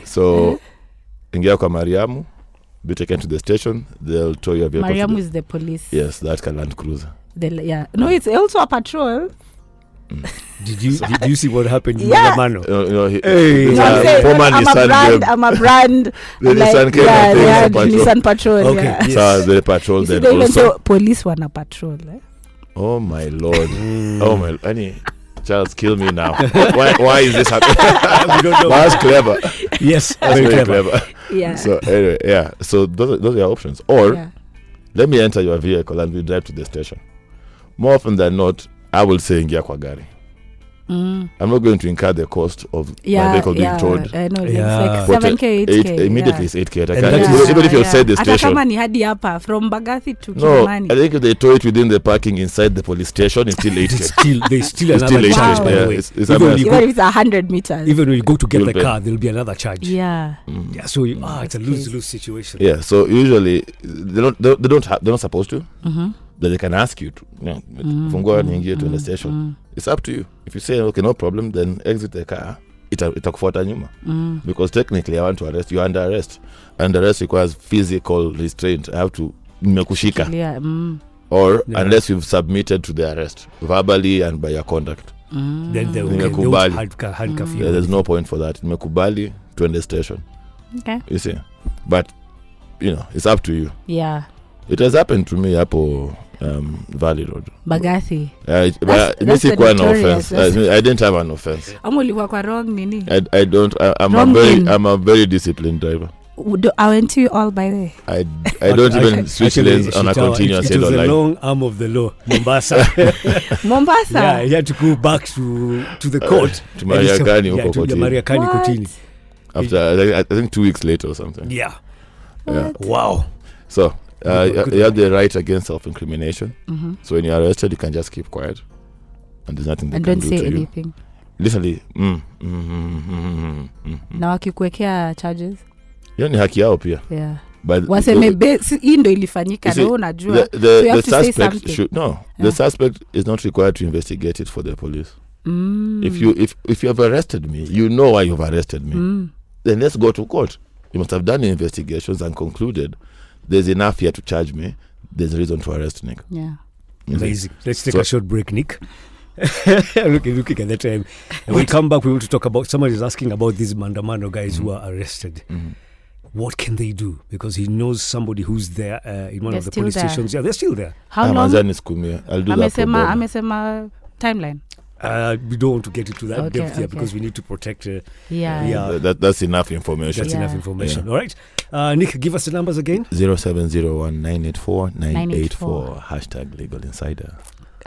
so ingia kwa Mariamu, be taken to the station, they'll tow your vehicle. Mariamu is the police, yes, that can Land Cruiser, it's also a patrol. Did you see what happened in Magamano? I'm a brand the Nissan Kenya, Nissan patrol, okay, yeah. Yes. So they patrol then also. Even though police wana patrol, oh my lord. Oh my lord. Charles, kill me now. Why is this happening? We don't know. That's clever. Yes, that's very clever. Yeah. So anyway, yeah. So those are your options. Or let me enter your vehicle and we drive to the station. More often than not, I will say ingia kwa gari. I'm not going to incur the cost of my vehicle being towed. I know, it's like 7K, 8K. Immediately it's 8K. Even if you said the station. From Bagathi to Kimani. I think if they tow it within the parking inside the police station, it's still 8K. There's still another charge, by the way. Even if it's 100 meters. Even when you go to get the car, there'll be another charge. Yeah. Yeah. So it's a lose-lose situation. Yeah, so usually, they're not supposed to. That they can ask you to, from going here to the station. It's up to you. If you say, okay, no problem, then exit the car. It's a kufuata nyuma. Because technically I want to arrest you. Under arrest. And arrest requires physical restraint. I have to nimekushika. Yeah. Or unless you've submitted to the arrest, verbally and by your conduct. Then they will not handcuff you. There's no point for that. Nimekubali to the station. Okay. You see? But, it's up to you. Yeah. It has happened to me up Valley Road. Bagathi. I didn't have an offense. I'm a very disciplined driver. I went to you all by the way. I don't even switch lanes on a continuous. It was the long arm of the law. Mombasa. Yeah, he had to go back to the court. To Maria Kani. To Maria Kani Kotini. After, I think 2 weeks later or something. Yeah. Wow. So. You have the right against self-incrimination. So when you're arrested, you can just keep quiet, and there's nothing they can do to you. And don't say anything. Literally. Na wakikuwekea charges. Hiyo ni haki yao pia. Yeah. But wasemebe hii ndio ilifanyika na unajua. So you have to say something. The suspect is not required to investigate it for the police. If you have arrested me, you know why you've arrested me. Then let's go to court. You must have done investigations and concluded there's enough here to charge me. There's a reason to arrest Nick. Yeah. Amazing. Let's take a short break, Nick. Looking at the time. When we come back, we want to talk about, somebody's asking about these Mandamano guys who are arrested. What can they do? Because he knows somebody who's there in one of the police stations. Yeah, they're still there. How long? I'll do that. Amesema timeline. We don't want to get into that depth here because we need to protect. That's enough information. That's enough information. Yeah. All right, Nick, give us the numbers again. 0701984984 # Legal Insider. #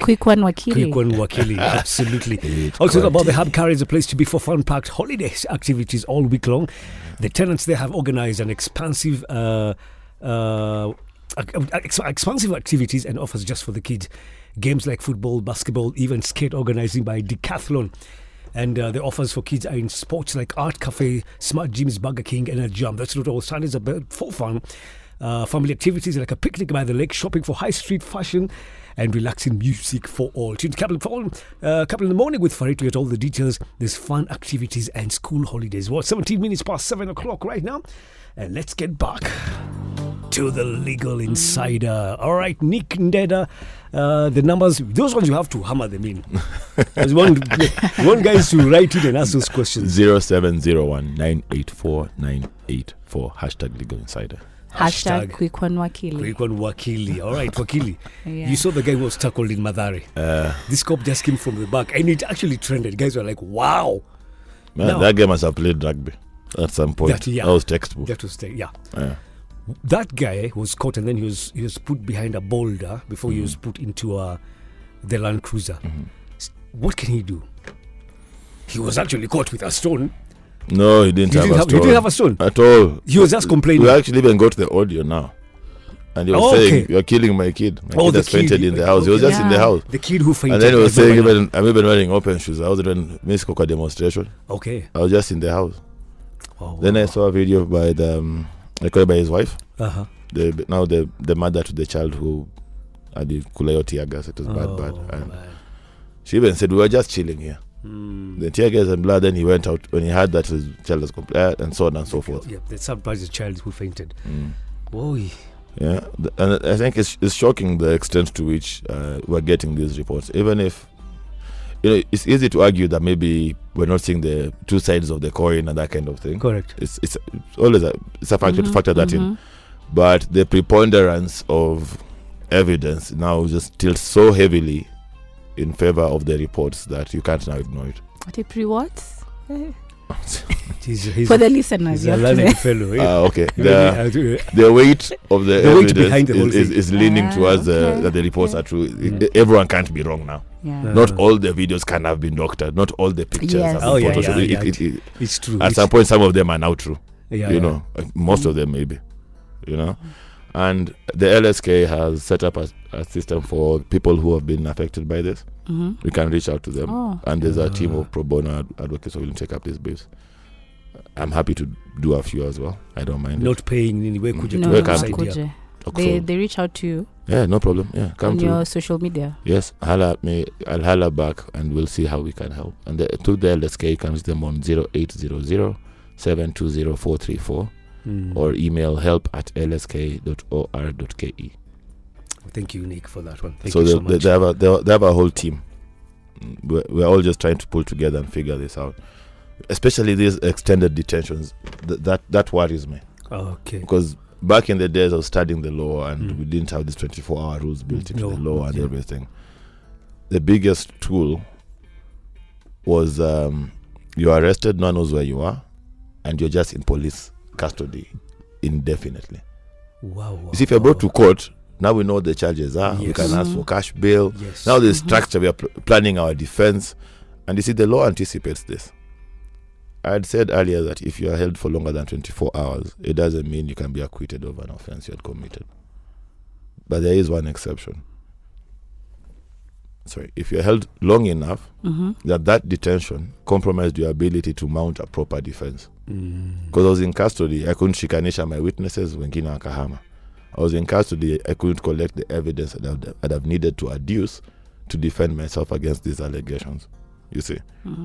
Quick One Wakili. Quick One Wakili, absolutely. Also, about the Hub Car is a place to be for fun-packed holidays activities all week long. The tenants there have organized an expansive. Expansive activities and offers just for the kids. Games like football, basketball, even skate organizing by Decathlon. And the offers for kids are in sports like Art Cafe, Smart Gyms, Burger King, and a Jam. That's not all. Sundays are for fun. Family activities like a picnic by the lake, shopping for high street fashion, and relaxing music for all. Tune to Capital in the Morning with Farid to get all the details. There's fun activities and school holidays. Well, 17 minutes past 7 o'clock right now. And let's get back to the Legal Insider. All right, Nick Ndeda, the numbers, those ones you have to hammer them in. There's one guy to write it and ask those questions. 0701984984 # Legal Insider. # Quick One Wakili. Quick One Wakili. All right, Wakili. You saw the guy who was tackled in Mathare. This cop just came from the back and it actually trended. Guys were like, wow. Man, now, that guy must have played rugby at some point. That was textbook. That was That guy was caught and then he was put behind a boulder before he was put into the Land Cruiser. What can he do? He was actually caught with a stone. No, he didn't have a stone. At all. He was just complaining. We actually even got the audio now. And he was saying, "You're killing my kid. My kid fainted in the house. He was just in the house. The kid who fainted." And then he was saying, "I'm even wearing open shoes. I was doing Miss Coca demonstration. Okay. I was just in the house." Oh, then I saw a video by the... recorded by his wife, the mother to the child who had the kulayo tear gas. It was bad. And she even said, "We were just chilling here." The tear gas and blood, then he went out. When he had that, his child was compliant, and so on and so forth. Yeah, they surprised the child who fainted. Boy. Yeah, and I think it's shocking the extent to which we're getting these reports. Even if, it's easy to argue that maybe we're not seeing the two sides of the coin and that kind of thing. Correct. It's always a factor to factor that in. But the preponderance of evidence now just tilts so heavily in favor of the reports that you can't now ignore it. What a pre-what? For the listeners, you have to fellow. Okay. The weight of the evidence is leaning towards that the reports are true. Everyone can't be wrong now. Not all the videos can have been doctored. Not all the pictures have been photoshopped. It's true. At some point, some of them are now true. Most of them maybe. And the LSK has set up a system for people who have been affected by this. We can reach out to them, and there's a team of pro bono advocates who will take up this base. I'm happy to do a few as well. I don't mind. Not paying anyway. They reach out to you. Yeah, no problem. Yeah, come on your social media. Yes, holla at me. I'll holla back, and we'll see how we can help. And through the LSK, comes them on 0800-720-434 or email help@lsk.or.ke. Thank you, Nick, for that one. Thank you so much. They have a whole team. We're all just trying to pull together and figure this out. Especially these extended detentions. That worries me. Okay. Because back in the days, I was studying the law, and we didn't have these 24-hour rules built into the law and everything. The biggest tool was you're arrested, no one knows where you are, and you're just in police custody indefinitely. Wow. You see, if you're brought to court... Now we know what the charges are. Yes. We can ask for cash bail. Yes. Now there's structure. We are planning our defense. And you see, the law anticipates this. I had said earlier that if you are held for longer than 24 hours, it doesn't mean you can be acquitted of an offense you had committed. But there is one exception. Sorry. If you are held long enough, that detention compromised your ability to mount a proper defense. Because I was in custody, I couldn't shikanisha my witnesses, wengine wakahama. I was in custody. I couldn't collect the evidence that I'd have needed to adduce to defend myself against these allegations. You see,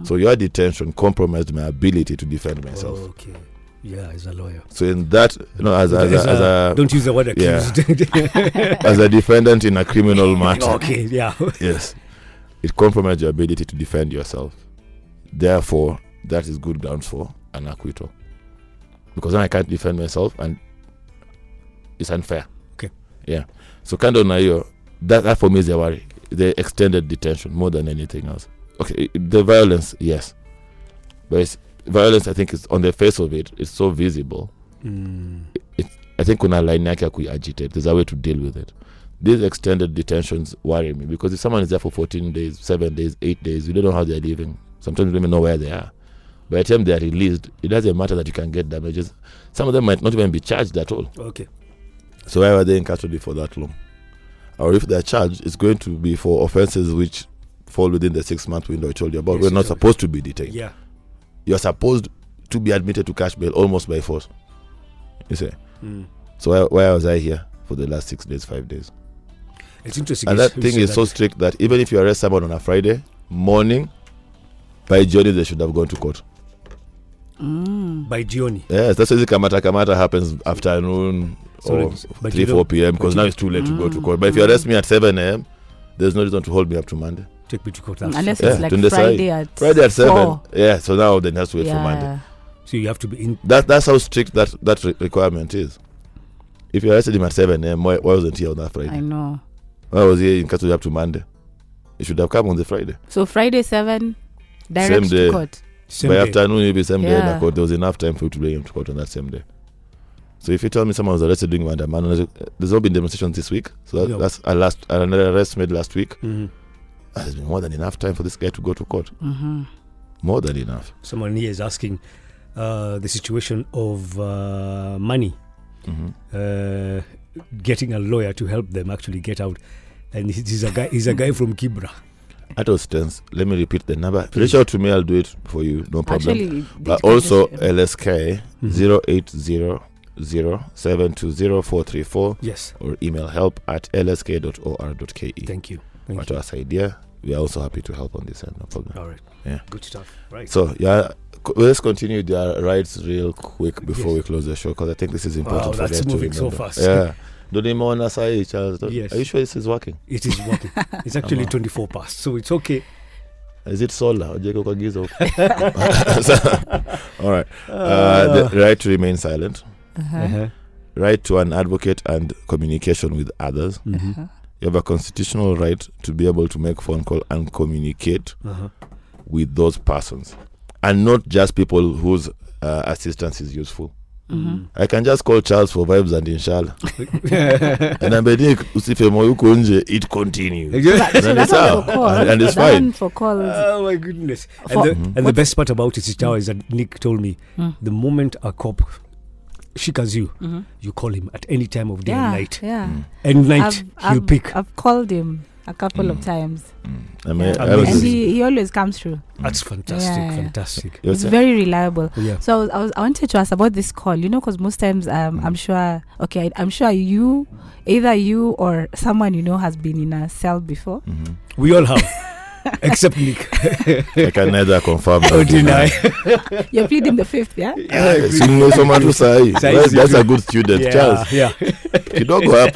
so your detention compromised my ability to defend myself. Oh, okay, as a lawyer. So in that, as a don't use the word accused. Yeah. As a defendant in a criminal matter. Okay, yeah. Yes, it compromised your ability to defend yourself. Therefore, that is good grounds for an acquittal, because then I can't defend myself and. It's unfair. Okay. Yeah. So kando na hiyo, that for me is a worry. they extended detention more than anything else. Okay, the violence, yes, but it's, violence, I think, is on the face of it, it's so visible. I think kuna line yake ku agitate. There's a way to deal with it. These extended detentions worry me because if someone is there for 14 days, 7 days, 8 days, you don't know how they're living. Sometimes you don't even know where they are. By the time they are released, it doesn't matter that you can get damages. Some of them might not even be charged at all. Okay. So why were they in custody for that long? Or if they're charged, it's going to be for offenses which fall within the 6-month window I told you about. Yes, we're not supposed to be detained. Yeah. You're supposed to be admitted to cash bail almost by force. You see? Mm. So why was I here for the last 6 days, 5 days? It's interesting. And that thing is so strict that even if you arrest someone on a Friday morning, by Johnny they should have gone to court. By Johnny. Yes, that's why the kamata happens afternoon or 3-4 p.m. because now it's too late to go to court. But if you arrest me at 7 a.m., there's no reason to hold me up to Monday. Take me to court after. Unless it's like Friday at 7. Yeah, so now then has to wait for Monday. So you have to be in. That's how strict that requirement is. If you arrested him at 7 a.m., why wasn't he on that Friday? I know. Why was he in custody up to Monday? He should have come on the Friday. So Friday 7, direct to court. By afternoon, you'll be same day in the court. There was enough time for you to bring him to court on that same day. So if you tell me someone was arrested doing Mandamano, there's not been demonstrations this week. So that's another arrest made last week. Mm-hmm. There's been more than enough time for this guy to go to court. Mm-hmm. More than enough. Someone here is asking the situation of money, getting a lawyer to help them actually get out, and he's a guy from Kibra. At all stance, let me repeat the number. Reach out to me, I'll do it for you, no problem. Actually, but also LSK 080072043 4 yes, or email help@lsk.or.ke. Thank you. But to us idea, we are also happy to help on this end, no problem. All right. Yeah. Good stuff. Right. So let's continue their rides real quick before we close the show, because I think this is important. Wow, that's moving so fast. Yeah. Don't even want to say, Charles. Yes. Are you sure this is working? It is working. It's actually 24 past, so it's okay. Is it solar? All right. The right to remain silent. Right to an advocate and communication with others. You have a constitutional right to be able to make phone call and communicate with those persons. And not just people whose assistance is useful. I can just call Charles for vibes and inshallah. And I'm it continues. And it's fine. For calls. Oh my goodness. And the best part about it is that Nick told me the moment a cop shikers you, you call him at any time of day and night. Yeah. And night he'll pick. I've called him a couple of times. And he always comes through. That's fantastic, fantastic. It's very reliable. Yeah. So I wanted to ask about this call, because most times I'm sure either you or someone has been in a cell before. We all have. Except Nick. I can neither confirm or deny. You're pleading the fifth, yeah? Yeah, that's a good student, Charles. Yeah. You don't go up.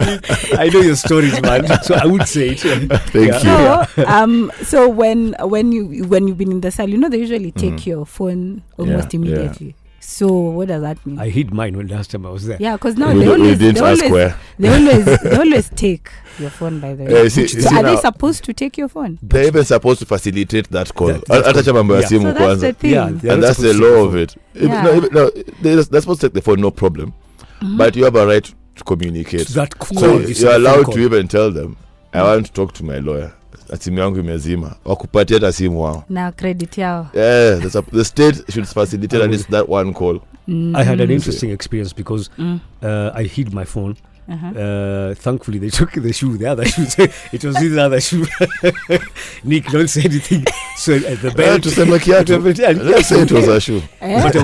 I know your stories, man. So I would say it. Thank you. So, when you've been in the cell, they usually take your phone almost immediately. Yeah. So what does that mean? I hid mine when last time I was there. Yeah, because now they always take your phone, by the way. Are they supposed to take your phone? They're even supposed to facilitate that call. So that's the thing. And that's the law of it. They're supposed to take the phone, no problem. But you have a right to communicate. So you're allowed to even tell them, I want to talk to my lawyer. Now credit yao. Yeah, the state should facilitate at least that one call. I had an interesting experience because I hid my phone. Thankfully, they took the other shoe. It was in the other shoe. Nick, don't say anything. So at the belt, let's say it was a shoe. But I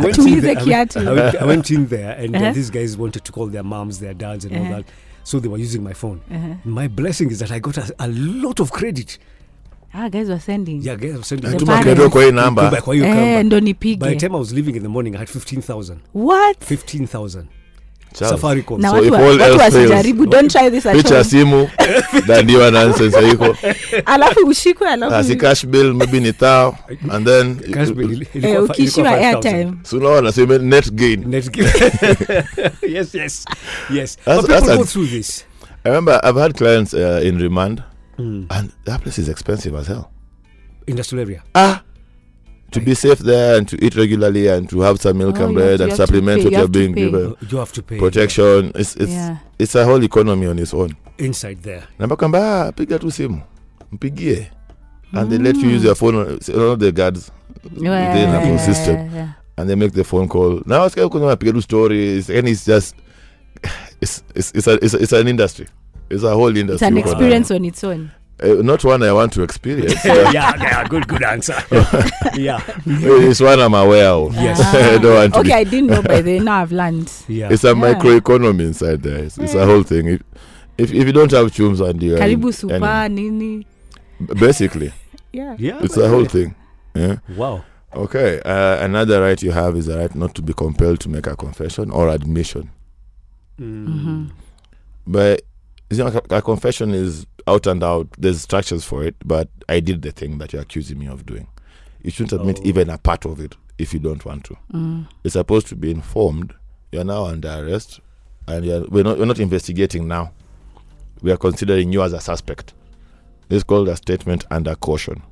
went in there, and these guys wanted to call their moms, their dads, and all that. So they were using my phone. My blessing is that I got a lot of credit. Guys were sending. Yeah, guys were sending. By the time I was leaving in the morning, I had 15,000. What? 15,000. Safari call. Now, so if all else fails, don't try this at home. Then you are nonsense. I cash bill, maybe nitao, and then cash bill. Ukishiwa airtime. So now, so net gain. Yes. That's people go through this. I remember I've had clients in remand, and that place is expensive as hell. Industrial area. To be safe there and to eat regularly and to have some milk and bread and supplement what you're being given. You have to pay. Protection. It's a whole economy on its own. Inside there. And they let you use your phone. All of the guards, they have a system. Yeah. And they make the phone call. Now it's a story. And it's just, it's an industry. It's a whole industry. It's an experience on its own. Not one I want to experience. Good answer. It's one I'm aware of. Yes. I didn't know by then. Now I've learned. Yeah. It's a microeconomy inside there. It's a whole thing. If you don't have chums and you Karibu Supa, Nini. Basically. It's a whole thing. Yeah. Wow. Okay. Another right you have is the right not to be compelled to make a confession or admission. But a confession is out and out. There's structures for it, but I did the thing that you're accusing me of doing. You shouldn't admit even a part of it if you don't want to. You're supposed to be informed. You're now under arrest, and we're not investigating now. We are considering you as a suspect. It's called a statement under caution.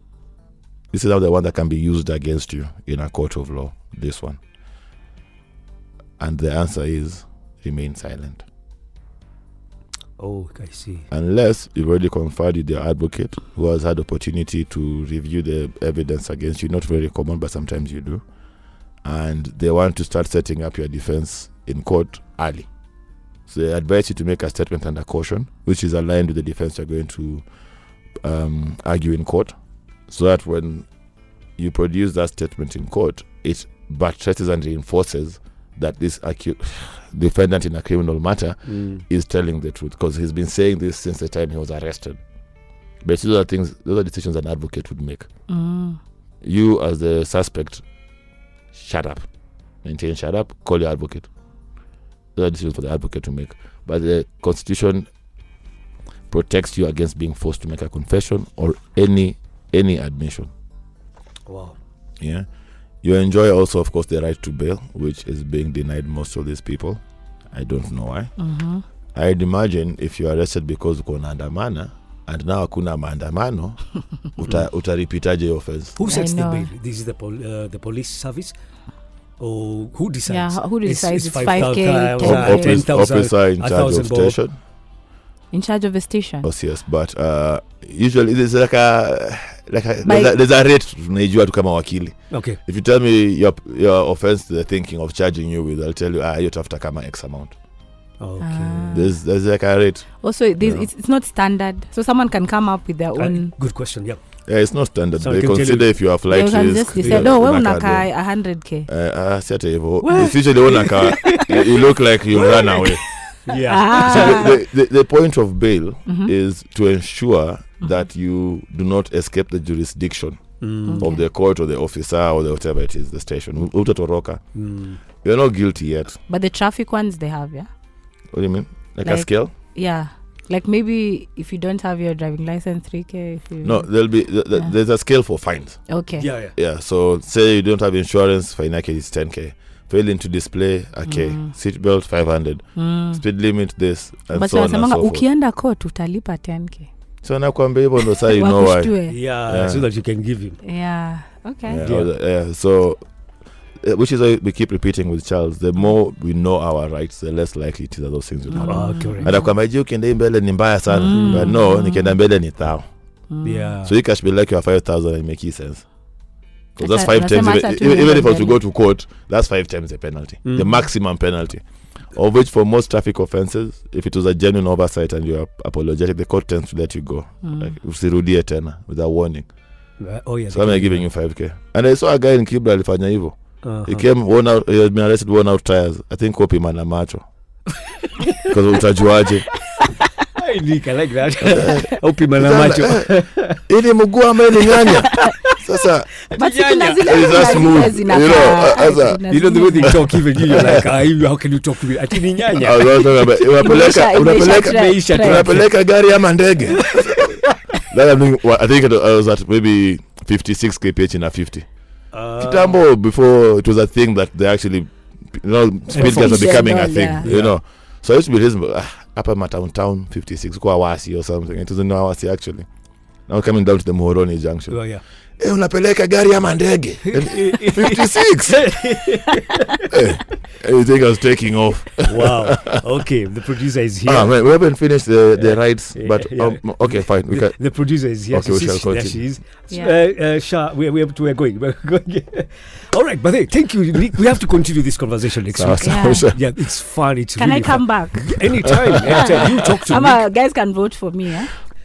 This is not the one that can be used against you in a court of law, this one. And the answer is remain silent. Oh, I see. Unless you've already conferred with your advocate who has had opportunity to review the evidence against you. Not very common, but sometimes you do. And they want to start setting up your defense in court early. So they advise you to make a statement under caution, which is aligned with the defense you're going to argue in court. So that when you produce that statement in court, it buttresses and reinforces that this defendant in a criminal matter is telling the truth, because he's been saying this since the time he was arrested. But those are decisions an advocate would make. You as the suspect, shut up. Maintain shut up, call your advocate. Those are decisions for the advocate to make. But the Constitution protects you against being forced to make a confession or any admission. Wow. Yeah. You enjoy also, of course, the right to bail, which is being denied most of these people. I don't know why. I'd imagine if you're arrested because kuna andamana and now kuna maandamano, utaripitaje offense. Who sets the bail? This is the police service? Or who decides? Yeah, who decides? It's 5,000, 10,000, officer in charge of station. In charge of a station. Oh, yes, but usually there's a rate unajua tu kama wakili. Okay. If you tell me your offense they're thinking of charging you with, I'll tell you you tafuta kama X amount. Okay. There's like a rate. Also this, it's not standard. So someone can come up with their own. Good question. Yep. Yeah, it's not standard. So they consider if you are flight risk. They said, we unaka 100k. It's usually unaka. You look like you run away. Yeah. So the point of bail is to ensure that you do not escape the jurisdiction of the court or the officer or whatever it is, the station. You're not guilty yet. But the traffic ones they have, yeah? What do you mean? Like a scale? Yeah. Like maybe if you don't have your driving license, 3K. No, there'll be there's a scale for fines. Okay. Yeah. So say you don't have insurance, fine is 10K. Failing to display a K, seatbelt 500, speed limit this, and but so on and so forth. Ukienda court utalipa 10K. So now you know why. Yeah, so that you can give him. Yeah, okay. So, which is why we keep repeating with Charles: the more we know our rights, the less likely it is that those things will happen. Correct. And but no, nikienda mbele ni thao. So you cash be like you are 5,000 and make sense. Because that's five times, even if I was to go to court, that's five times the penalty, the maximum penalty. Of which, for most traffic offenses, if it was a genuine oversight and you are apologetic, the court tends to let you go. Like, usirudie tena, with a warning. So I'm giving you 5K. And I saw a guy in Kibra, alifanya hivyo. He came, worn out, he had been arrested, worn out tires. I think kopi mana macho. Because utajuaje. I like that. Kopi mana macho. Ili mguu amening'anya. Sasa, but you know the way they talk, even you're like, how can you talk to me? I think nyanya. I was talking about unapeleka gari ama ndege. I think I was at maybe 56 kph in a 50. Kitambo, before it was a thing that they actually, speed guys are becoming a thing. So I used to be reasonable. upper Matown town 56 Kwawasi or something. It wasn't Awasi actually. Now coming down to the Moroni Junction. Oh yeah. Eh, unapeleka gari ama ndege. 56. I think I was taking off. Wow. Okay, the producer is here. Ah, man, we haven't finished the rides, but okay, fine. We can. The producer is here. Okay, so we shall continue. There she is. Yeah. Sha, we're going. We're going. All right, but hey, thank you. We have to continue this conversation next week. Yeah, it's fun. It's can really I come fun. Back? Anytime. Anytime. You talk to me. Guys can vote for me, eh?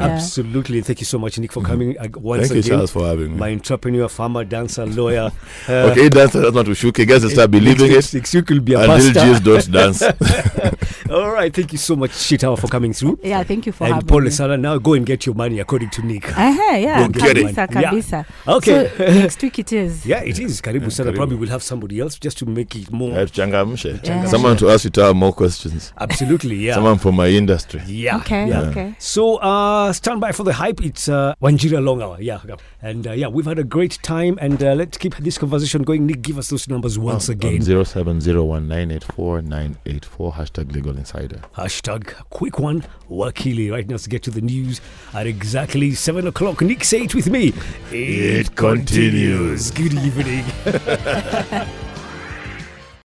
Absolutely. Thank you so much, Nick, for coming once again. Thank you, Charles, for having me. My entrepreneur, farmer, dancer, lawyer. Okay, dancer, that's not Ushuke. Guys, I start believing it. You could be a pastor. And little don't dance. All right. Thank you so much, Shitawa, for coming through. Yeah, thank you for having me. And Paul Lesala, now go and get your money, according to Nick. Yeah. Kabisa. Okay. So, next week it is. Yeah, it is. Karibu Sana. Probably we'll have somebody else just to make it more. Someone to ask Shitawa more questions. Absolutely, yeah. Someone from my industry. Yeah. Okay. So, stand by for the hype. It's Wanjira long hour. Yeah. And we've had a great time. And let's keep this conversation going. Nick, give us those numbers once again. 0701984984. # Legal Insider. # quick one. Wakili. Right now, let's get to the news at exactly 7 o'clock. Nick, say it with me. It continues. Good evening.